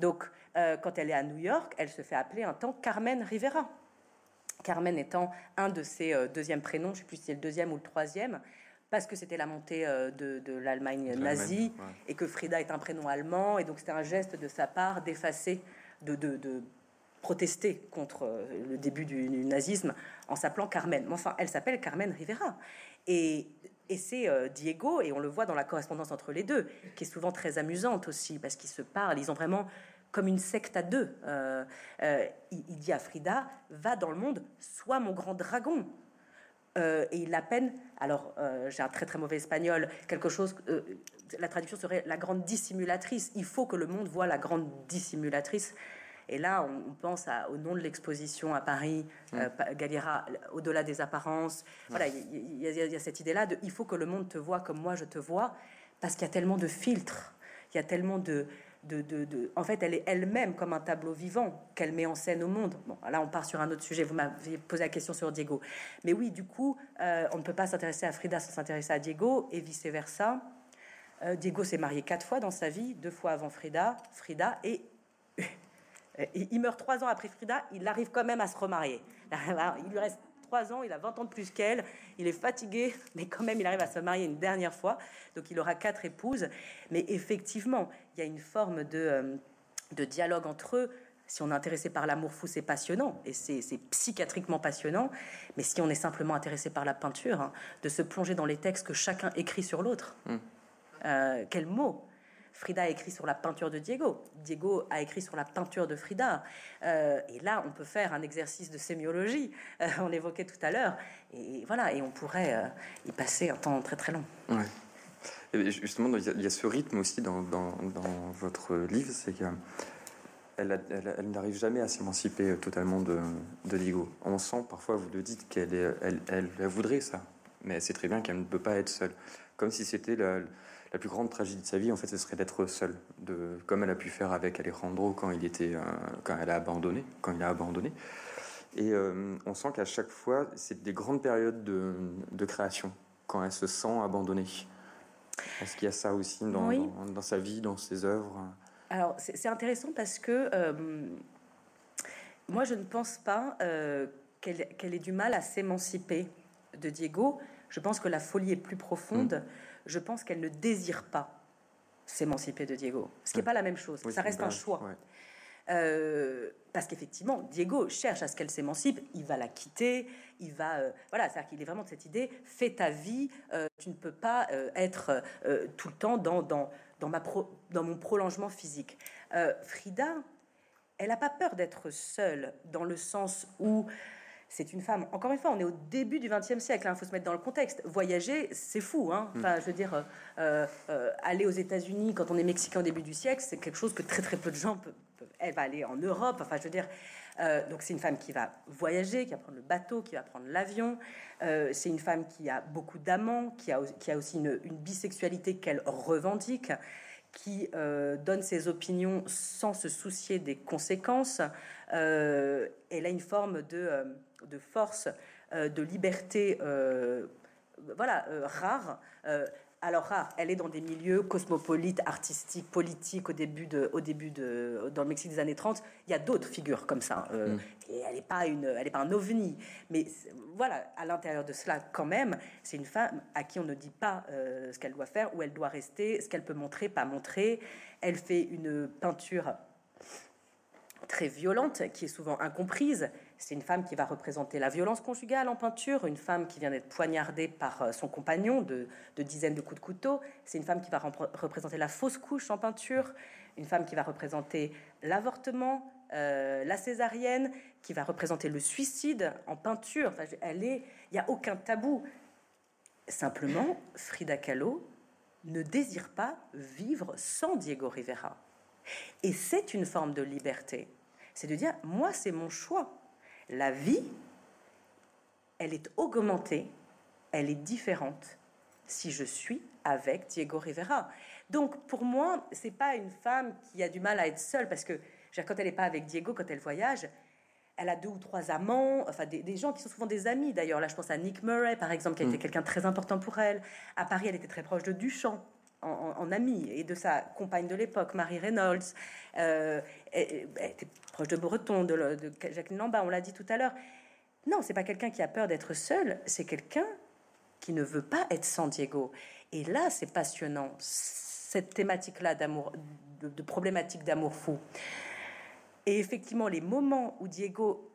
Donc, euh, quand elle est à New York, elle se fait appeler un temps Carmen Rivera. Carmen étant un de ses euh, deuxièmes prénoms, je ne sais plus si c'est le deuxième ou le troisième, parce que c'était la montée de, de l'Allemagne nazie, ouais. Et que Frida est un prénom allemand, et donc c'était un geste de sa part d'effacer, de, de, de protester contre le début du, du nazisme en s'appelant Carmen. Enfin, elle s'appelle Carmen Rivera. Et, et c'est euh, Diego, et on le voit dans la correspondance entre les deux, qui est souvent très amusante aussi, parce qu'ils se parlent, ils ont vraiment comme une secte à deux. Euh, euh, il dit à Frida, va dans le monde, sois mon grand dragon. Euh, et il appelle, alors euh, j'ai un très très mauvais espagnol, quelque chose, euh, la traduction serait la grande dissimulatrice. Il faut que le monde voit la grande dissimulatrice. Et là, on pense à, au nom de l'exposition à Paris, mmh. euh, Galliera, au-delà des apparences. Mmh. Voilà, il y, y, y a cette idée-là de il faut que le monde te voie comme moi je te vois, parce qu'il y a tellement de filtres, il y a tellement de. De, de, de... En fait, elle est elle-même comme un tableau vivant qu'elle met en scène au monde. Bon, là, on part sur un autre sujet. Vous m'avez posé la question sur Diego. Mais oui, du coup, euh, on ne peut pas s'intéresser à Frida sans s'intéresser à Diego et vice-versa. Euh, Diego s'est marié quatre fois dans sa vie, deux fois avant Frida. Frida et... et il meurt trois ans après Frida. Il arrive quand même à se remarier. Il lui reste trois ans. Il a vingt ans de plus qu'elle. Il est fatigué, mais quand même, il arrive à se marier une dernière fois. Donc, il aura quatre épouses. Mais effectivement... il y a une forme de, de dialogue entre eux. Si on est intéressé par l'amour fou, c'est passionnant, et c'est, c'est psychiatriquement passionnant. Mais si on est simplement intéressé par la peinture, hein, de se plonger dans les textes que chacun écrit sur l'autre. Mmh. Euh, quels mots ? Frida a écrit sur la peinture de Diego. Diego a écrit sur la peinture de Frida. Euh, et là, on peut faire un exercice de sémiologie. Euh, on l'évoquait tout à l'heure. Et voilà, et on pourrait euh, y passer un temps très très long. Ouais. Et justement, il y a ce rythme aussi dans, dans, dans votre livre, c'est qu'elle elle, elle, elle n'arrive jamais à s'émanciper totalement de, de Diego. On sent parfois, vous le dites, qu'elle est, elle, elle, elle voudrait ça, mais elle sait très bien qu'elle ne peut pas être seule. Comme si c'était la, la plus grande tragédie de sa vie, en fait, ce serait d'être seule, de, comme elle a pu faire avec Alejandro quand il était, quand elle a abandonné, quand il a abandonné. Et euh, on sent qu'à chaque fois, c'est des grandes périodes de, de création quand elle se sent abandonnée. Est-ce qu'il y a ça aussi dans, oui. dans, dans sa vie, dans ses œuvres? Alors, c'est, c'est intéressant parce que euh, moi, je ne pense pas euh, qu'elle, qu'elle ait du mal à s'émanciper de Diego. Je pense que la folie est plus profonde. Mmh. Je pense qu'elle ne désire pas s'émanciper de Diego. Ce qui n'est mmh. pas la même chose. Oui, ça reste un choix. Ouais. Euh, parce qu'effectivement, Diego cherche à ce qu'elle s'émancipe. Il va la quitter. Il va, euh, voilà, c'est-à-dire qu'il est vraiment de cette idée. Fais ta vie. Euh, tu ne peux pas euh, être euh, tout le temps dans dans dans ma pro, dans mon prolongement physique. Euh, Frida, elle n'a pas peur d'être seule dans le sens où c'est une femme. Encore une fois, on est au début du vingtième siècle. Il hein, faut se mettre dans le contexte. Voyager, c'est fou. Hein. Enfin, je veux dire, euh, euh, aller aux États-Unis quand on est mexicain au début du siècle, c'est quelque chose que très très peu de gens peuvent. Elle va aller en Europe. Enfin, je veux dire, euh, donc c'est une femme qui va voyager, qui va prendre le bateau, qui va prendre l'avion. Euh, c'est une femme qui a beaucoup d'amants, qui a qui a aussi une, une bisexualité qu'elle revendique, qui euh, donne ses opinions sans se soucier des conséquences. Euh, elle a une forme de euh, de force, euh, de liberté, euh, voilà, euh, rare. Euh, alors rare, elle est dans des milieux cosmopolites, artistiques, politiques, au début de, au début de, dans le Mexique des années trente. Il y a d'autres figures comme ça. Euh, mmh. Et elle n'est pas une, elle n'est pas un ovni. Mais voilà, à l'intérieur de cela, quand même, c'est une femme à qui on ne dit pas euh, ce qu'elle doit faire, où elle doit rester, ce qu'elle peut montrer, pas montrer. Elle fait une peinture très violente, qui est souvent incomprise. C'est une femme qui va représenter la violence conjugale en peinture, une femme qui vient d'être poignardée par son compagnon de, de dizaines de coups de couteau. C'est une femme qui va rempr- représenter la fausse couche en peinture, une femme qui va représenter l'avortement, euh, la césarienne, qui va représenter le suicide en peinture. Enfin, elle est, il n'y a aucun tabou. Simplement, Frida Kahlo ne désire pas vivre sans Diego Rivera. Et c'est une forme de liberté. C'est de dire, moi, c'est mon choix. La vie, elle est augmentée, elle est différente si je suis avec Diego Rivera. Donc, pour moi, c'est pas une femme qui a du mal à être seule, parce que genre, quand elle n'est pas avec Diego, quand elle voyage, elle a deux ou trois amants, enfin des, des gens qui sont souvent des amis. D'ailleurs, là, je pense à Nick Murray, par exemple, qui a mmh. été quelqu'un de très important pour elle. À Paris, elle était très proche de Duchamp. En, en amie et de sa compagne de l'époque, Marie Reynolds. Euh, elle, elle était proche de Breton, de, de Jacqueline Lamba, on l'a dit tout à l'heure. Non, c'est pas quelqu'un qui a peur d'être seul, c'est quelqu'un qui ne veut pas être sans Diego. Et là, c'est passionnant, cette thématique-là d'amour, de, de problématique d'amour fou. Et effectivement, les moments où Diego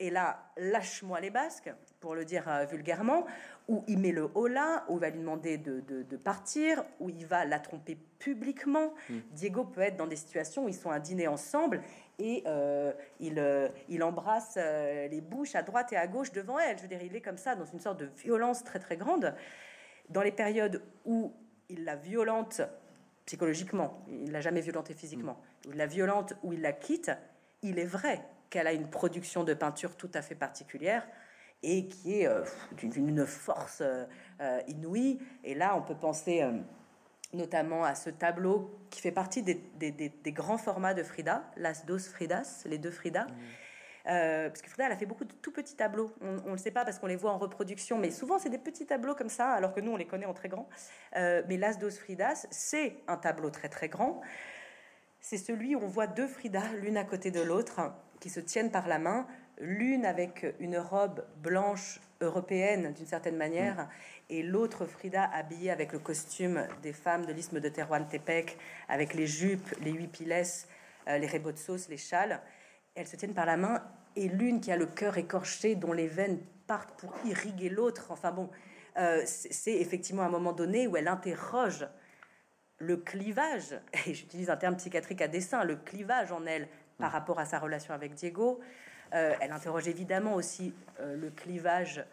et là, lâche-moi les basques, pour le dire euh, vulgairement, où il met le holà, où il va lui demander de, de, de partir, où il va la tromper publiquement. Mmh. Diego peut être dans des situations où ils sont à dîner ensemble et euh, il, euh, il embrasse euh, les bouches à droite et à gauche devant elle. Je veux dire, il est comme ça, dans une sorte de violence très très grande. Dans les périodes où il la violente psychologiquement, il ne l'a jamais violentée physiquement, où il la violente, où il la quitte, il est vrai qu'elle a une production de peinture tout à fait particulière et qui est euh, d'une force euh, inouïe. Et là, on peut penser euh, notamment à ce tableau qui fait partie des, des, des, des grands formats de Frida, Las dos Fridas, les deux Fridas. Mmh. Euh, parce que Frida, elle a fait beaucoup de tout petits tableaux. On ne le sait pas parce qu'on les voit en reproduction, mais souvent, c'est des petits tableaux comme ça, alors que nous, on les connaît en très grand. Euh, mais Las dos Fridas, c'est un tableau très, très grand. C'est celui où on voit deux Frida, l'une à côté de l'autre, qui se tiennent par la main, l'une avec une robe blanche européenne, d'une certaine manière, mmh. et l'autre Frida habillée avec le costume des femmes de l'isthme de Terwantepec, avec les jupes, les huipiles, euh, les rebozos, les châles. Elles se tiennent par la main, et l'une qui a le cœur écorché, dont les veines partent pour irriguer l'autre. Enfin bon, euh, c'est effectivement à un moment donné où elle interroge le clivage, et j'utilise un terme psychiatrique à dessein, le clivage en elle par rapport à sa relation avec Diego. Euh, elle interroge évidemment aussi euh, le clivage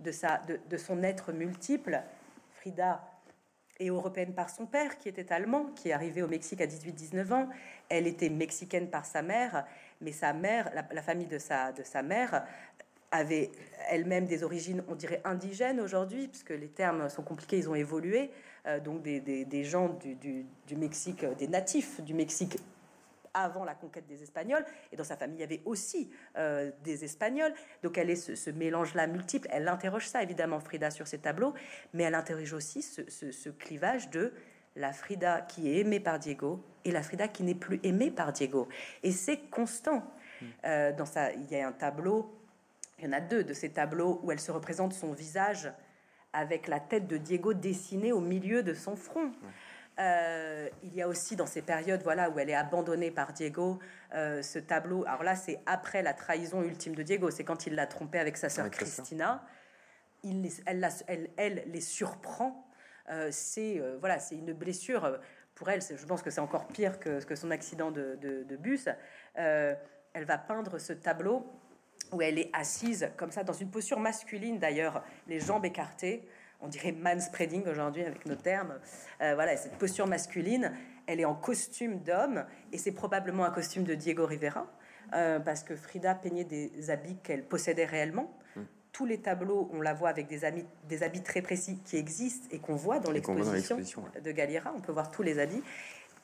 de, sa, de, de son être multiple. Frida est européenne par son père, qui était allemand, qui est arrivé au Mexique à dix-huit dix-neuf ans. Elle était mexicaine par sa mère, mais sa mère, la, la famille de sa, de sa mère avait elle-même des origines, on dirait, indigènes aujourd'hui, puisque les termes sont compliqués, ils ont évolué. Euh, donc des, des, des gens du, du, du Mexique, des natifs du Mexique avant la conquête des Espagnols. Et dans sa famille, il y avait aussi euh, des Espagnols. Donc elle est ce, ce mélange-là multiple. Elle interroge ça, évidemment, Frida, sur ses tableaux, mais elle interroge aussi ce, ce, ce clivage de la Frida qui est aimée par Diego et la Frida qui n'est plus aimée par Diego. Et c'est constant. Mmh. Euh, dans sa, il y a un tableau, il y en a deux de ces tableaux où elle se représente son visage avec la tête de Diego dessinée au milieu de son front. Mmh. Euh, il y a aussi dans ces périodes, voilà, où elle est abandonnée par Diego, euh, ce tableau. Alors là, c'est après la trahison ultime de Diego, c'est quand il l'a trompée avec sa sœur Christina. Il les, elle, la, elle, elle les surprend. Euh, c'est euh, voilà, c'est une blessure pour elle. Je pense que c'est encore pire que, que son accident de, de, de bus. Euh, elle va peindre ce tableau où elle est assise comme ça dans une posture masculine, d'ailleurs, les jambes écartées. On dirait manspreading aujourd'hui avec nos termes. Euh, voilà, cette posture masculine, elle est en costume d'homme, et c'est probablement un costume de Diego Rivera, euh, parce que Frida peignait des habits qu'elle possédait réellement. Mm. Tous les tableaux, on la voit avec des habits, des habits très précis qui existent et qu'on voit dans l'exposition ouais. de Galliera. On peut voir tous les habits.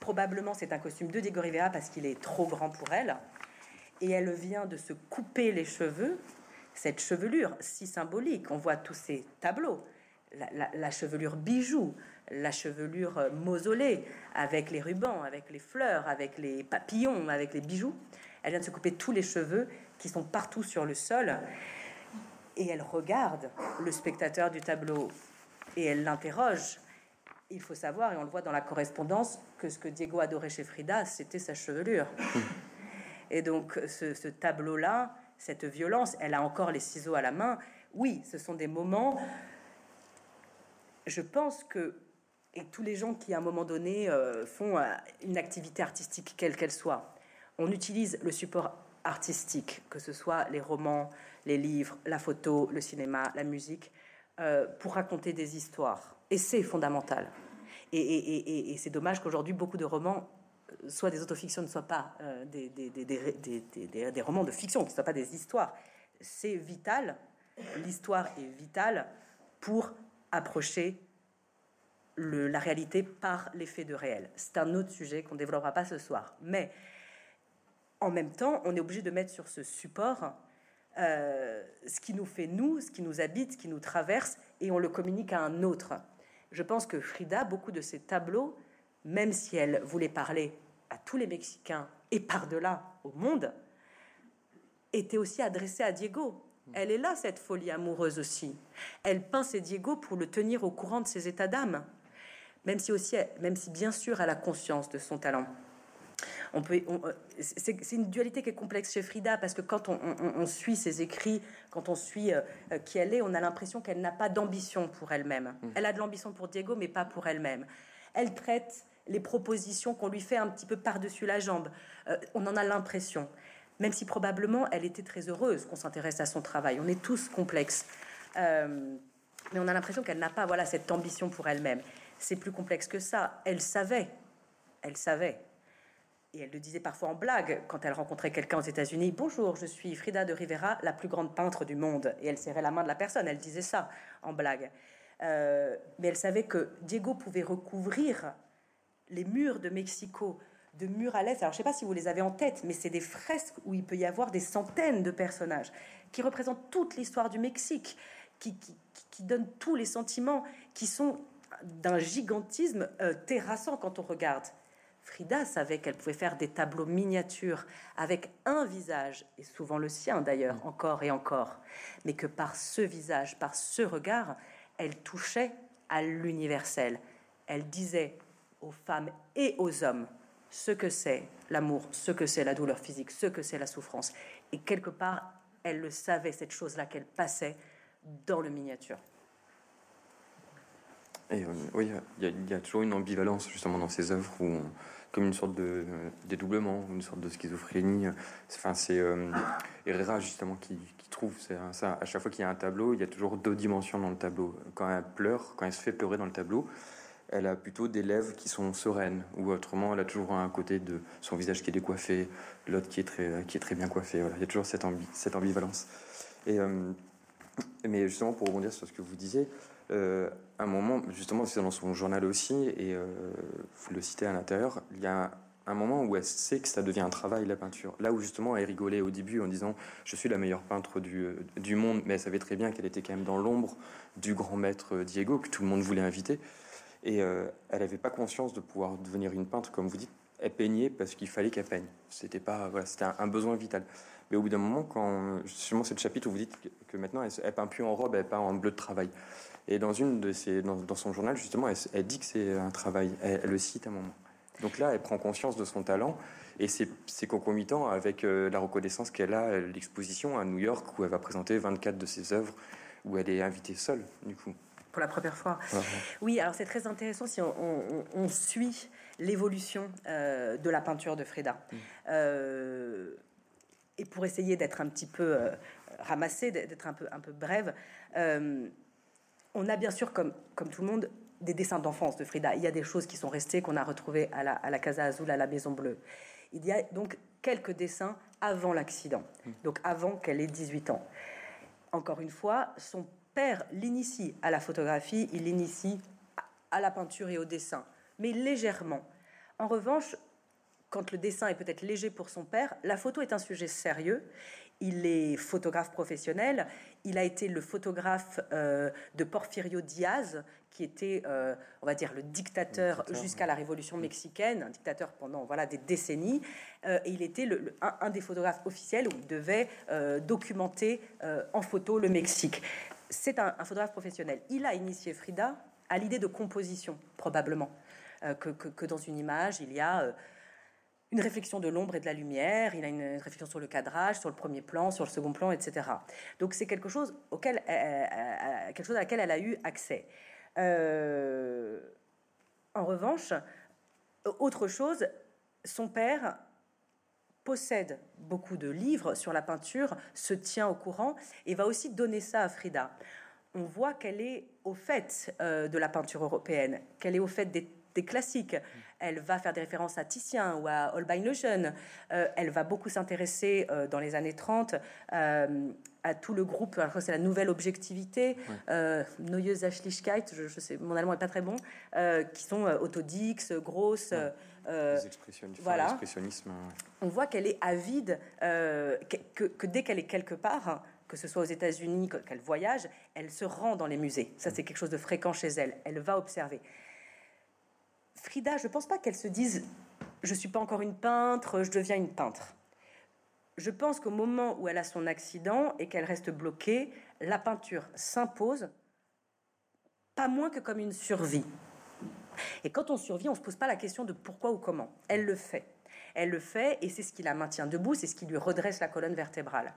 Probablement, c'est un costume de Diego Rivera parce qu'il est trop grand pour elle. Et elle vient de se couper les cheveux, cette chevelure si symbolique. On voit tous ces tableaux. La, la, la chevelure bijou, la chevelure mausolée, avec les rubans, avec les fleurs, avec les papillons, avec les bijoux. Elle vient de se couper tous les cheveux qui sont partout sur le sol. Et elle regarde le spectateur du tableau et elle l'interroge. Il faut savoir, et on le voit dans la correspondance, que ce que Diego adorait chez Frida, c'était sa chevelure. Et donc ce, ce tableau-là, cette violence, elle a encore les ciseaux à la main. Oui, ce sont des moments... Je pense que, et tous les gens qui, à un moment donné, euh, font euh, une activité artistique, quelle qu'elle soit, on utilise le support artistique, que ce soit les romans, les livres, la photo, le cinéma, la musique, euh, pour raconter des histoires. Et c'est fondamental. Et, et, et, et c'est dommage qu'aujourd'hui, beaucoup de romans, soit des autofictions, ne soient pas euh, des, des, des, des, des, des, des, des romans de fiction, qui ne soient pas des histoires. C'est vital. L'histoire est vitale pour... approcher le, la réalité par l'effet de réel. C'est un autre sujet qu'on ne développera pas ce soir. Mais en même temps, on est obligé de mettre sur ce support euh, ce qui nous fait nous, ce qui nous habite, ce qui nous traverse, et on le communique à un autre. Je pense que Frida, beaucoup de ses tableaux, même si elle voulait parler à tous les Mexicains et par-delà au monde, étaient aussi adressés à Diego. Elle est là, cette folie amoureuse aussi. Elle peint ses Diego pour le tenir au courant de ses états d'âme, même si aussi, même si bien sûr, elle a conscience de son talent. On peut, on, c'est, c'est une dualité qui est complexe chez Frida, parce que quand on, on, on suit ses écrits, quand on suit euh, qui elle est, on a l'impression qu'elle n'a pas d'ambition pour elle-même. Mmh. Elle a de l'ambition pour Diego, mais pas pour elle-même. Elle traite les propositions qu'on lui fait un petit peu par-dessus la jambe. Euh, on en a l'impression. Même si probablement elle était très heureuse qu'on s'intéresse à son travail. On est tous complexes. Euh, mais on a l'impression qu'elle n'a pas, voilà, cette ambition pour elle-même. C'est plus complexe que ça. Elle savait. Elle savait. Et elle le disait parfois en blague quand elle rencontrait quelqu'un aux États-Unis. « Bonjour, je suis Frida de Rivera, la plus grande peintre du monde. » Et elle serrait la main de la personne. Elle disait ça en blague. Euh, mais elle savait que Diego pouvait recouvrir les murs de Mexico de murales. Alors, je ne sais pas si vous les avez en tête, mais c'est des fresques où il peut y avoir des centaines de personnages qui représentent toute l'histoire du Mexique, qui, qui, qui donnent tous les sentiments, qui sont d'un gigantisme euh, terrassant quand on regarde. Frida savait qu'elle pouvait faire des tableaux miniatures avec un visage, et souvent le sien d'ailleurs, encore et encore, mais que par ce visage, par ce regard, elle touchait à l'universel. Elle disait aux femmes et aux hommes ce que c'est l'amour, ce que c'est la douleur physique, ce que c'est la souffrance. Et quelque part, elle le savait, cette chose-là qu'elle passait dans le miniature. Et euh, oui, il y, y a toujours une ambivalence justement dans ses œuvres, où on, comme une sorte de euh, dédoublement, une sorte de schizophrénie. Enfin, c'est euh, Herrera justement qui, qui trouve ça. À chaque fois qu'il y a un tableau, il y a toujours deux dimensions dans le tableau. Quand elle pleure, quand elle se fait pleurer dans le tableau, elle a plutôt des lèvres qui sont sereines, ou autrement elle a toujours un côté de son visage qui est décoiffé, l'autre qui est très, qui est très bien coiffé. Voilà. Il y a toujours cette, ambi, cette ambivalence. Et, euh, mais justement, pour rebondir sur ce que vous disiez, euh, à un moment, justement, c'est dans son journal aussi, et euh, vous le citez à l'intérieur, il y a un moment où elle sait que ça devient un travail, la peinture. Là où justement elle rigolait au début en disant « je suis la meilleure peintre du, du monde », mais elle savait très bien qu'elle était quand même dans l'ombre du grand maître Diego, que tout le monde voulait inviter. Et euh, elle n'avait pas conscience de pouvoir devenir une peintre, comme vous dites. Elle peignait parce qu'il fallait qu'elle peigne. C'était pas, voilà, c'était un, un besoin vital. Mais au bout d'un moment, quand justement c'est le chapitre où vous dites que, que maintenant elle, elle peint plus en robe, elle peint en bleu de travail. Et dans une de ses, dans, dans son journal justement, elle, elle dit que c'est un travail. Elle, elle le cite à un moment. Donc là, elle prend conscience de son talent, et c'est, c'est concomitant avec euh, la reconnaissance qu'elle a à l'exposition à New York, où elle va présenter vingt-quatre de ses œuvres, où elle est invitée seule, du coup. Pour la première fois. Voilà. Oui, alors c'est très intéressant si on, on, on suit l'évolution euh, de la peinture de Frida. Mmh. Euh, et pour essayer d'être un petit peu euh, ramassé, d'être un peu, un peu brève, euh, on a bien sûr, comme, comme tout le monde, des dessins d'enfance de Frida. Il y a des choses qui sont restées, qu'on a retrouvées à la, à la Casa Azul, à la Maison Bleue. Il y a donc quelques dessins avant l'accident, mmh. donc avant qu'elle ait dix-huit ans. Encore une fois, son père l'initie à la photographie, il l'initie à la peinture et au dessin, mais légèrement. En revanche, quand le dessin est peut-être léger pour son père, la photo est un sujet sérieux. Il est photographe professionnel. Il a été le photographe euh, de Porfirio Diaz, qui était, euh, on va dire, le dictateur, le dictateur jusqu'à oui. la Révolution mexicaine, un dictateur pendant voilà des décennies. Euh, et il était le, le, un, un des photographes officiels où il devait euh, documenter euh, en photo le Mexique. C'est un, un photographe professionnel. Il a initié Frida à l'idée de composition, probablement, euh, que, que, que dans une image, il y a euh, une réflexion de l'ombre et de la lumière, il y a une, une réflexion sur le cadrage, sur le premier plan, sur le second plan, et cetera. Donc c'est quelque chose, auquel, euh, euh, quelque chose à laquelle elle a eu accès. Euh, en revanche, autre chose, son père possède beaucoup de livres sur la peinture, se tient au courant et va aussi donner ça à Frida. On voit qu'elle est au fait euh, de la peinture européenne, qu'elle est au fait des, des classiques. Elle va faire des références à Titien ou à Holbein le Jeune. Euh, elle va beaucoup s'intéresser euh, dans les années trente euh, à tout le groupe, alors c'est la nouvelle objectivité, ouais. euh, Neue Sachlichkeit, je, je sais, mon allemand n'est pas très bon, euh, qui sont euh, autodix, grosses. Ouais. Euh, Les expressions, voilà. L'expressionnisme. Ouais. On voit qu'elle est avide, euh, que, que, que dès qu'elle est quelque part, hein, que ce soit aux États-Unis, qu'elle voyage, elle se rend dans les musées. Ça, c'est quelque chose de fréquent chez elle. Elle va observer. Frida, je ne pense pas qu'elle se dise « je ne suis pas encore une peintre, je deviens une peintre ». Je pense qu'au moment où elle a son accident et qu'elle reste bloquée, la peinture s'impose, pas moins que comme une survie. Et quand on survit, on ne se pose pas la question de pourquoi ou comment. Elle le fait. Elle le fait et c'est ce qui la maintient debout, c'est ce qui lui redresse la colonne vertébrale.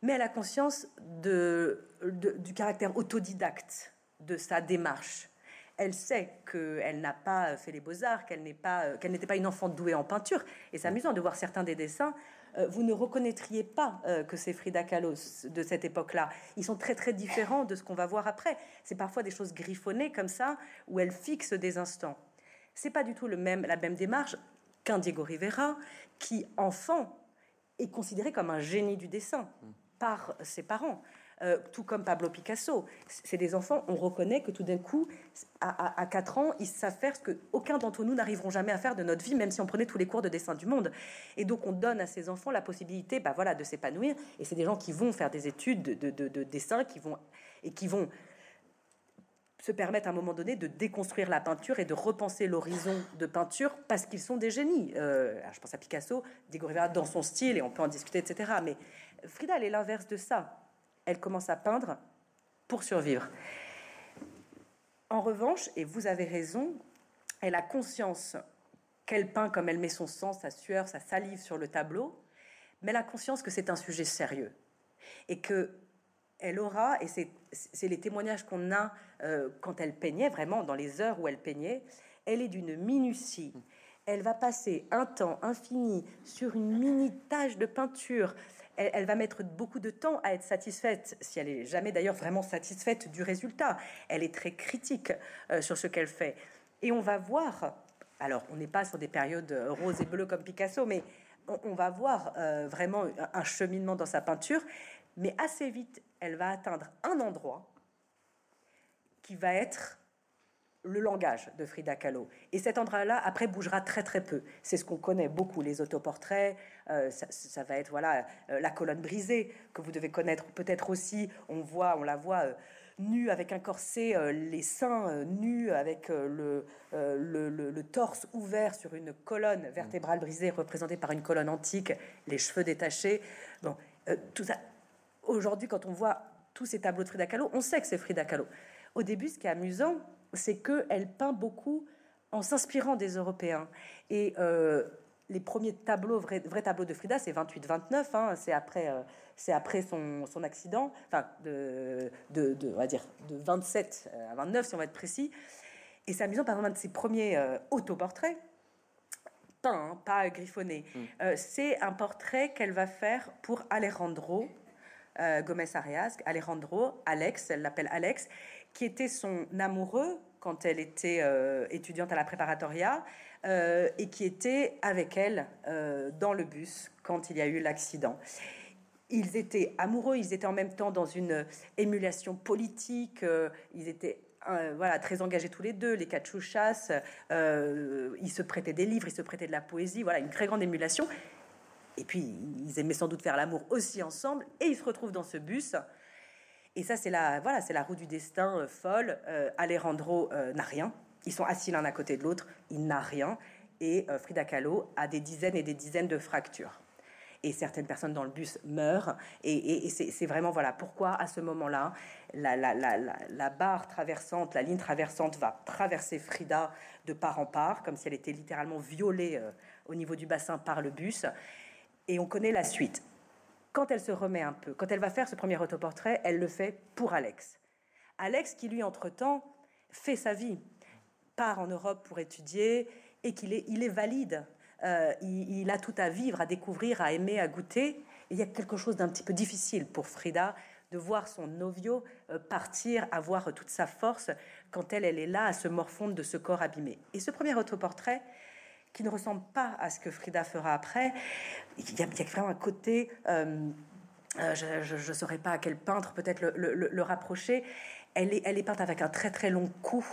Mais elle a conscience de, de, du caractère autodidacte de sa démarche. Elle sait qu'elle n'a pas fait les beaux-arts, qu'elle n'est pas, qu'elle n'était pas une enfant douée en peinture. Et c'est amusant de voir certains des dessins. Euh, vous ne reconnaîtriez pas euh, que c'est Frida Kahlo de cette époque-là. Ils sont très, très différents de ce qu'on va voir après. C'est parfois des choses griffonnées comme ça, où elle fixe des instants. C'est pas du tout le même, la même démarche qu'un Diego Rivera, qui, enfant, est considéré comme un génie du dessin par ses parents. Euh, tout comme Pablo Picasso, c'est des enfants, on reconnaît que tout d'un coup, à, à, à quatre ans, ils savent faire ce qu'aucun d'entre nous n'arriveront jamais à faire de notre vie, même si on prenait tous les cours de dessin du monde. Et donc, on donne à ces enfants la possibilité bah, voilà, de s'épanouir. Et c'est des gens qui vont faire des études de, de, de, de dessin qui vont, et qui vont se permettre à un moment donné de déconstruire la peinture et de repenser l'horizon de peinture parce qu'ils sont des génies. Euh, je pense à Picasso, Diego Rivera dans son style, et on peut en discuter, et cetera. Mais Frida, elle est l'inverse de ça. Elle commence à peindre pour survivre. En revanche, et vous avez raison, elle a conscience qu'elle peint comme elle met son sang, sa sueur, sa salive sur le tableau, mais elle a conscience que c'est un sujet sérieux et que elle aura, et c'est, c'est les témoignages qu'on a euh, quand elle peignait, vraiment dans les heures où elle peignait, elle est d'une minutie. Elle va passer un temps infini sur une mini tâche de peinture. Elle, elle va mettre beaucoup de temps à être satisfaite, si elle n'est jamais d'ailleurs vraiment satisfaite du résultat. Elle est très critique euh, sur ce qu'elle fait. Et on va voir, alors on n'est pas sur des périodes roses et bleues comme Picasso, mais on, on va voir euh, vraiment un cheminement dans sa peinture. Mais assez vite, elle va atteindre un endroit qui va être le langage de Frida Kahlo. Et cet endroit-là, après, bougera très, très peu. C'est ce qu'on connaît beaucoup, les autoportraits. Euh, ça, ça va être, voilà, euh, la colonne brisée, que vous devez connaître peut-être aussi. On voit, on la voit euh, nue, avec un corset, euh, les seins euh, nus, avec euh, le, euh, le, le, le torse ouvert sur une colonne vertébrale brisée, représentée par une colonne antique, les cheveux détachés. Bon, euh, tout ça. Aujourd'hui, quand on voit tous ces tableaux de Frida Kahlo, on sait que c'est Frida Kahlo. Au début, ce qui est amusant, c'est qu'elle peint beaucoup en s'inspirant des Européens. Et euh, les premiers tableaux, vrais, vrais tableaux de Frida, c'est vingt-huit vingt-neuf, hein, c'est après, euh, c'est après son, son accident, enfin, de, de, de, on va dire, de vingt-sept à vingt-neuf, si on va être précis. Et c'est amusant, par exemple, un de ses premiers euh, autoportraits, peint, hein, pas griffonné, mm. euh, c'est un portrait qu'elle va faire pour Alejandro euh, Gomez Arias, Alejandro, Alex, elle l'appelle Alex, qui était son amoureux quand elle était euh, étudiante à la Prepagatoria euh, et qui était avec elle euh, dans le bus quand il y a eu l'accident. Ils étaient amoureux, ils étaient en même temps dans une émulation politique, euh, ils étaient euh, voilà, très engagés tous les deux, les Cachuchas, euh, ils se prêtaient des livres, ils se prêtaient de la poésie, voilà, une très grande émulation. Et puis, ils aimaient sans doute faire l'amour aussi ensemble et ils se retrouvent dans ce bus. Et ça, c'est la, voilà, c'est la roue du destin euh, folle. Euh, Alejandro euh, n'a rien. Ils sont assis l'un à côté de l'autre. Il n'a rien. Et euh, Frida Kahlo a des dizaines et des dizaines de fractures. Et certaines personnes dans le bus meurent. Et, et, et c'est, c'est vraiment, voilà, pourquoi à ce moment-là, la, la, la, la, la barre traversante, la ligne traversante va traverser Frida de part en part, comme si elle était littéralement violée euh, au niveau du bassin par le bus. Et on connaît la suite. Quand elle se remet un peu, quand elle va faire ce premier autoportrait, elle le fait pour Alex. Alex qui, lui, entre-temps, fait sa vie, part en Europe pour étudier et qu'il est, il est valide. Euh, il, il a tout à vivre, à découvrir, à aimer, à goûter. Et il y a quelque chose d'un petit peu difficile pour Frida de voir son novio partir, avoir toute sa force quand elle, elle est là à se morfondre de ce corps abîmé. Et ce premier autoportrait, qui ne ressemble pas à ce que Frida fera après. Il y a, il y a vraiment un côté... Euh, euh, je ne saurais pas à quel peintre peut-être le, le, le rapprocher. Elle est, elle est peinte avec un très très long cou,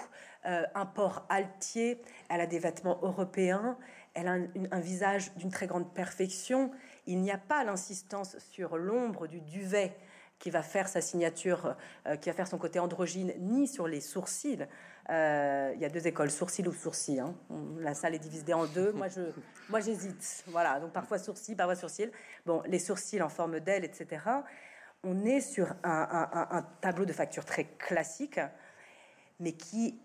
euh, un port altier, elle a des vêtements européens, elle a un, une, un visage d'une très grande perfection. Il n'y a pas l'insistance sur l'ombre du duvet qui va faire sa signature, euh, qui va faire son côté androgyne, ni sur les sourcils. Euh, il y a deux écoles, sourcils ou sourcils. Hein. La salle est divisée en deux. Moi, je, moi, j'hésite. Voilà, donc parfois sourcils, parfois sourcils. Bon, les sourcils en forme d'aile, et cetera. On est sur un, un, un, un tableau de facture très classique, mais qui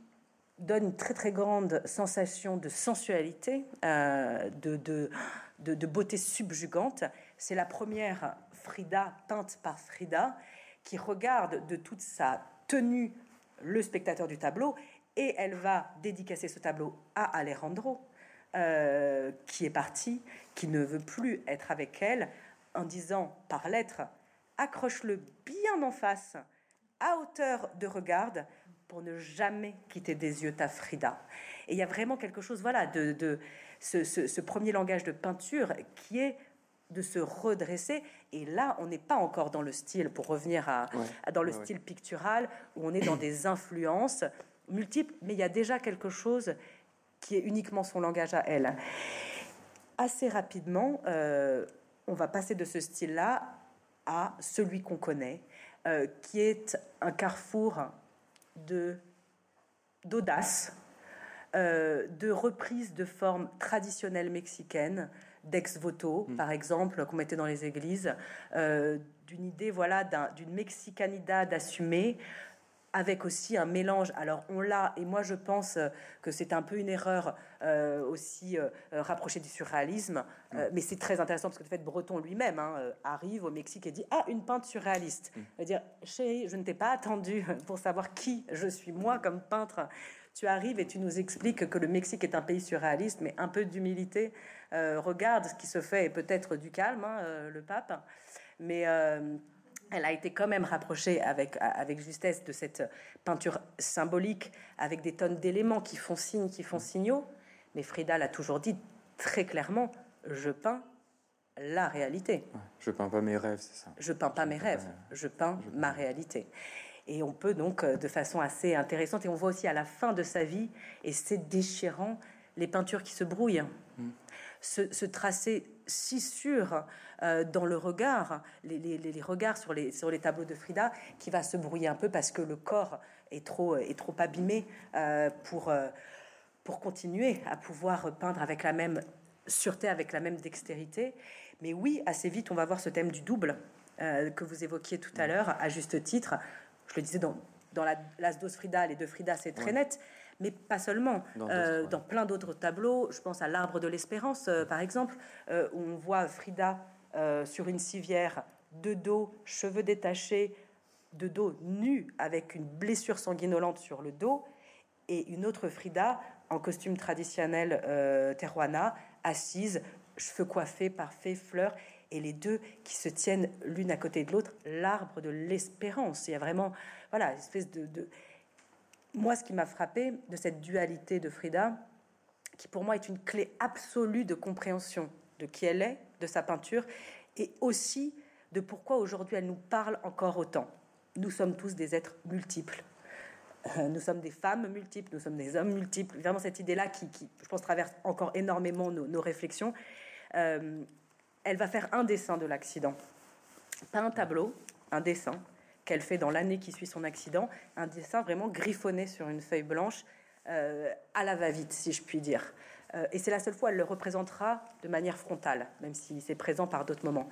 donne une très très grande sensation de sensualité, euh, de, de, de, de beauté subjugante. C'est la première Frida peinte par Frida qui regarde de toute sa tenue le spectateur du tableau, et elle va dédicacer ce tableau à Alejandro, euh, qui est parti, qui ne veut plus être avec elle, en disant par lettre: accroche-le bien en face, à hauteur de regard, pour ne jamais quitter des yeux ta Frida. Et il y a vraiment quelque chose, voilà, de, de ce, ce, ce premier langage de peinture qui est de se redresser. Et là, on n'est pas encore dans le style, pour revenir à, ouais, à dans le ouais, style ouais. pictural, où on est dans des influences multiples, mais il y a déjà quelque chose qui est uniquement son langage à elle. Assez rapidement, euh, on va passer de ce style-là à celui qu'on connaît, euh, qui est un carrefour de d'audace, euh, de reprise de formes traditionnelles mexicaines, d'ex-voto, mmh. par exemple, qu'on mettait dans les églises, euh, d'une idée, voilà, d'un, d'une mexicanidad assumée, avec aussi un mélange. Alors, on l'a, et moi, je pense que c'est un peu une erreur euh, aussi euh, rapprochée du surréalisme, mmh. euh, mais c'est très intéressant, parce que, de fait, Breton lui-même hein, arrive au Mexique et dit « Ah, une peinte surréaliste !» C'est-à-dire mmh. « Chérie, je ne t'ai pas attendu pour savoir qui je suis, moi, comme peintre. Tu arrives et tu nous expliques que le Mexique est un pays surréaliste, mais un peu d'humilité. Euh, regarde ce qui se fait, et peut-être du calme, hein, euh, le pape. » Mais... Euh, elle a été quand même rapprochée avec, avec justesse de cette peinture symbolique, avec des tonnes d'éléments qui font signe, qui font signaux. Mais Frida l'a toujours dit très clairement: je peins la réalité. Ouais, je peins pas mes rêves, c'est ça. Je peins pas je mes peins rêves, pas... je peins je ma peins. réalité. Et on peut donc, de façon assez intéressante, et on voit aussi à la fin de sa vie, et c'est déchirant, les peintures qui se brouillent. Mmh. Ce, ce tracé si sûr euh, dans le regard, les, les, les regards sur les, sur les tableaux de Frida, qui va se brouiller un peu parce que le corps est trop, est trop abîmé euh, pour, euh, pour continuer à pouvoir peindre avec la même sûreté, avec la même dextérité. Mais oui, assez vite, on va voir ce thème du double euh, que vous évoquiez tout à l'heure, à juste titre. Je le disais dans, dans la, Las dos Fridas, les deux Fridas, c'est très ouais. net. Mais pas seulement, dans, euh, dans plein d'autres tableaux. Je pense à l'Arbre de l'Espérance, euh, par exemple, euh, où on voit Frida euh, sur une civière, de dos, cheveux détachés, de dos nu, avec une blessure sanguinolente sur le dos, et une autre Frida en costume traditionnel euh, Tehuana, assise, cheveux coiffés, parfaits, fleurs, et les deux qui se tiennent l'une à côté de l'autre, l'Arbre de l'Espérance. Il y a vraiment, voilà, une espèce de... de Moi, ce qui m'a frappé de cette dualité de Frida, qui pour moi est une clé absolue de compréhension de qui elle est, de sa peinture, et aussi de pourquoi aujourd'hui elle nous parle encore autant. Nous sommes tous des êtres multiples. Euh, nous sommes des femmes multiples, nous sommes des hommes multiples. Vraiment cette idée-là qui, qui je pense, traverse encore énormément nos, nos réflexions. Euh, elle va faire un dessin de l'accident. Pas un tableau, un dessin. Qu'elle fait dans l'année qui suit son accident, un dessin vraiment griffonné sur une feuille blanche, euh, à la va-vite, si je puis dire. Euh, et c'est la seule fois où elle le représentera de manière frontale, même si c'est présent par d'autres moments.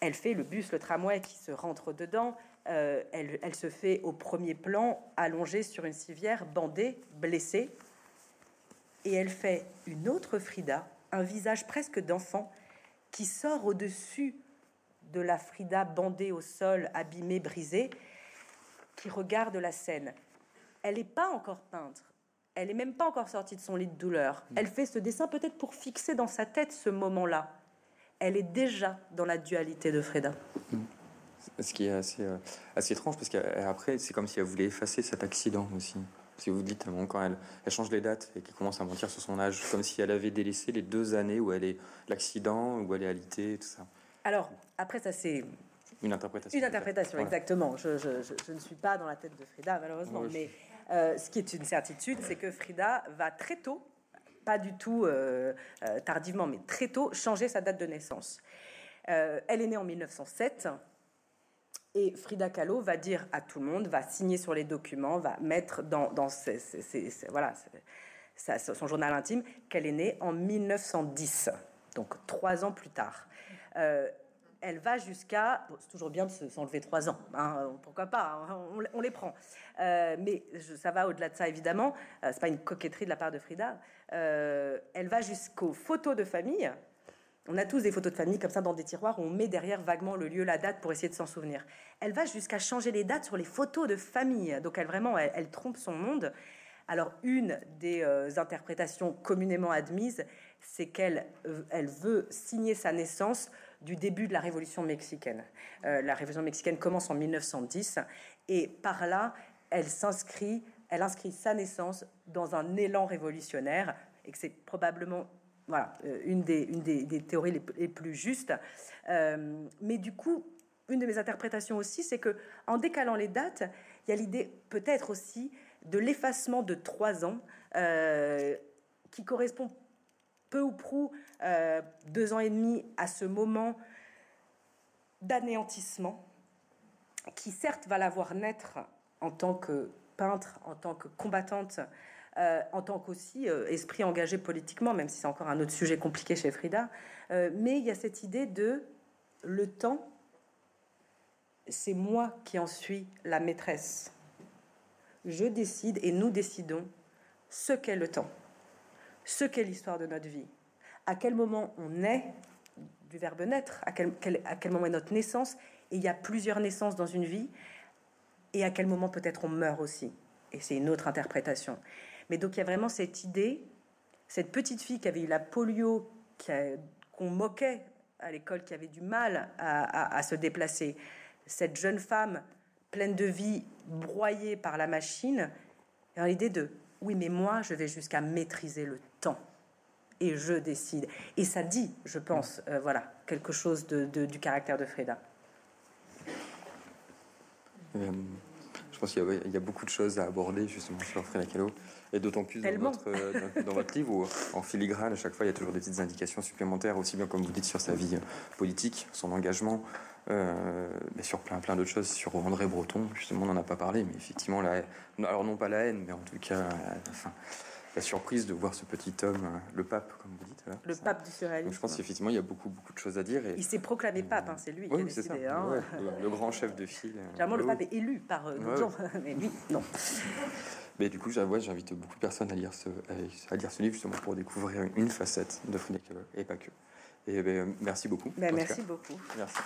Elle fait le bus, le tramway qui se rentre dedans, euh, elle, elle se fait au premier plan, allongée sur une civière, bandée, blessée, et elle fait une autre Frida, un visage presque d'enfant, qui sort au-dessus de la Frida bandée au sol, abîmée, brisée, qui regarde la scène. Elle n'est pas encore peintre. Elle n'est même pas encore sortie de son lit de douleur. Mmh. Elle fait ce dessin peut-être pour fixer dans sa tête ce moment-là. Elle est déjà dans la dualité de Frida. Mmh. Ce qui est assez, euh, assez étrange, parce qu'après, c'est comme si elle voulait effacer cet accident aussi. Si vous dites, bon, quand elle, elle change les dates et qu'elle commence à mentir sur son âge, comme si elle avait délaissé les deux années où elle est l'accident, où elle est alitée, tout ça. Alors, après, ça, c'est... Une interprétation. Une interprétation, voilà. Exactement. Je, je, je, je ne suis pas dans la tête de Frida, malheureusement. Oui. Mais euh, ce qui est une certitude, c'est que Frida va très tôt, pas du tout euh, euh, tardivement, mais très tôt, changer sa date de naissance. Euh, elle est née en mille neuf cent sept, et Frida Kahlo va dire à tout le monde, va signer sur les documents, va mettre dans, dans ses, ses, ses, ses, voilà, ses, son journal intime qu'elle est née en mille neuf cent dix, donc trois ans plus tard. Euh, elle va jusqu'à... Bon, c'est toujours bien de s'enlever trois ans, hein, pourquoi pas, hein, on, on les prend. Euh, mais je, ça va au-delà de ça, évidemment. Euh, c'est pas une coquetterie de la part de Frida. Euh, elle va jusqu'aux photos de famille. On a tous des photos de famille comme ça dans des tiroirs où on met derrière vaguement le lieu, la date pour essayer de s'en souvenir. Elle va jusqu'à changer les dates sur les photos de famille. Donc elle vraiment, elle, elle trompe son monde. Alors une des euh, interprétations communément admises, c'est qu'elle euh, elle veut signer sa naissance du début de la Révolution mexicaine. Euh, la Révolution mexicaine commence en mille neuf cent dix et par là, elle s'inscrit, elle inscrit sa naissance dans un élan révolutionnaire et que c'est probablement... Voilà, une des, une des, des théories les, les plus justes. Euh, mais du coup, une de mes interprétations aussi, c'est que en décalant les dates, il y a l'idée peut-être aussi de l'effacement de trois ans euh, qui correspond peu ou prou euh, deux ans et demi à ce moment d'anéantissement qui certes va la voir naître en tant que peintre, en tant que combattante, Euh, en tant qu'aussi euh, esprit engagé politiquement, même si c'est encore un autre sujet compliqué chez Frida, euh, mais il y a cette idée de le temps, c'est moi qui en suis la maîtresse. Je décide et nous décidons ce qu'est le temps, ce qu'est l'histoire de notre vie, à quel moment on est, du verbe naître, à quel, quel, à quel moment est notre naissance, et il y a plusieurs naissances dans une vie, et à quel moment peut-être on meurt aussi. Et c'est une autre interprétation. Mais donc, il y a vraiment cette idée, cette petite fille qui avait eu la polio, qui a, qu'on moquait à l'école, qui avait du mal à, à, à se déplacer, cette jeune femme pleine de vie, broyée par la machine, et l'idée de « oui, mais moi, je vais jusqu'à maîtriser le temps, et je décide ». Et ça dit, je pense, euh, voilà, quelque chose de, de, du caractère de Frida. Euh... Je pense qu'il y a, il y a beaucoup de choses à aborder justement sur Frida Kahlo, et d'autant plus dans votre, dans, dans votre livre où en filigrane à chaque fois il y a toujours des petites indications supplémentaires, aussi bien comme vous dites sur sa vie politique, son engagement, euh, mais sur plein plein d'autres choses, sur André Breton justement on n'en a pas parlé, mais effectivement la, alors non pas la haine mais en tout cas enfin, la surprise de voir ce petit homme, le pape comme vous dites, là, le ça. Pape du surréalisme. Donc, je pense qu'effectivement il y a beaucoup beaucoup de choses à dire et, il s'est proclamé et, pape, hein, c'est lui ouais, qui a décidé hein. ouais, le, le grand chef de file. Généralement le haut. Pape est élu par euh, ouais, gens, ouais. mais lui non. Mais du coup, ouais, j'invite beaucoup de personnes à lire, ce, à lire ce livre justement pour découvrir une facette de Frida Kahlo et pas que. Et ben, merci beaucoup. Ben, merci cas. beaucoup. Merci.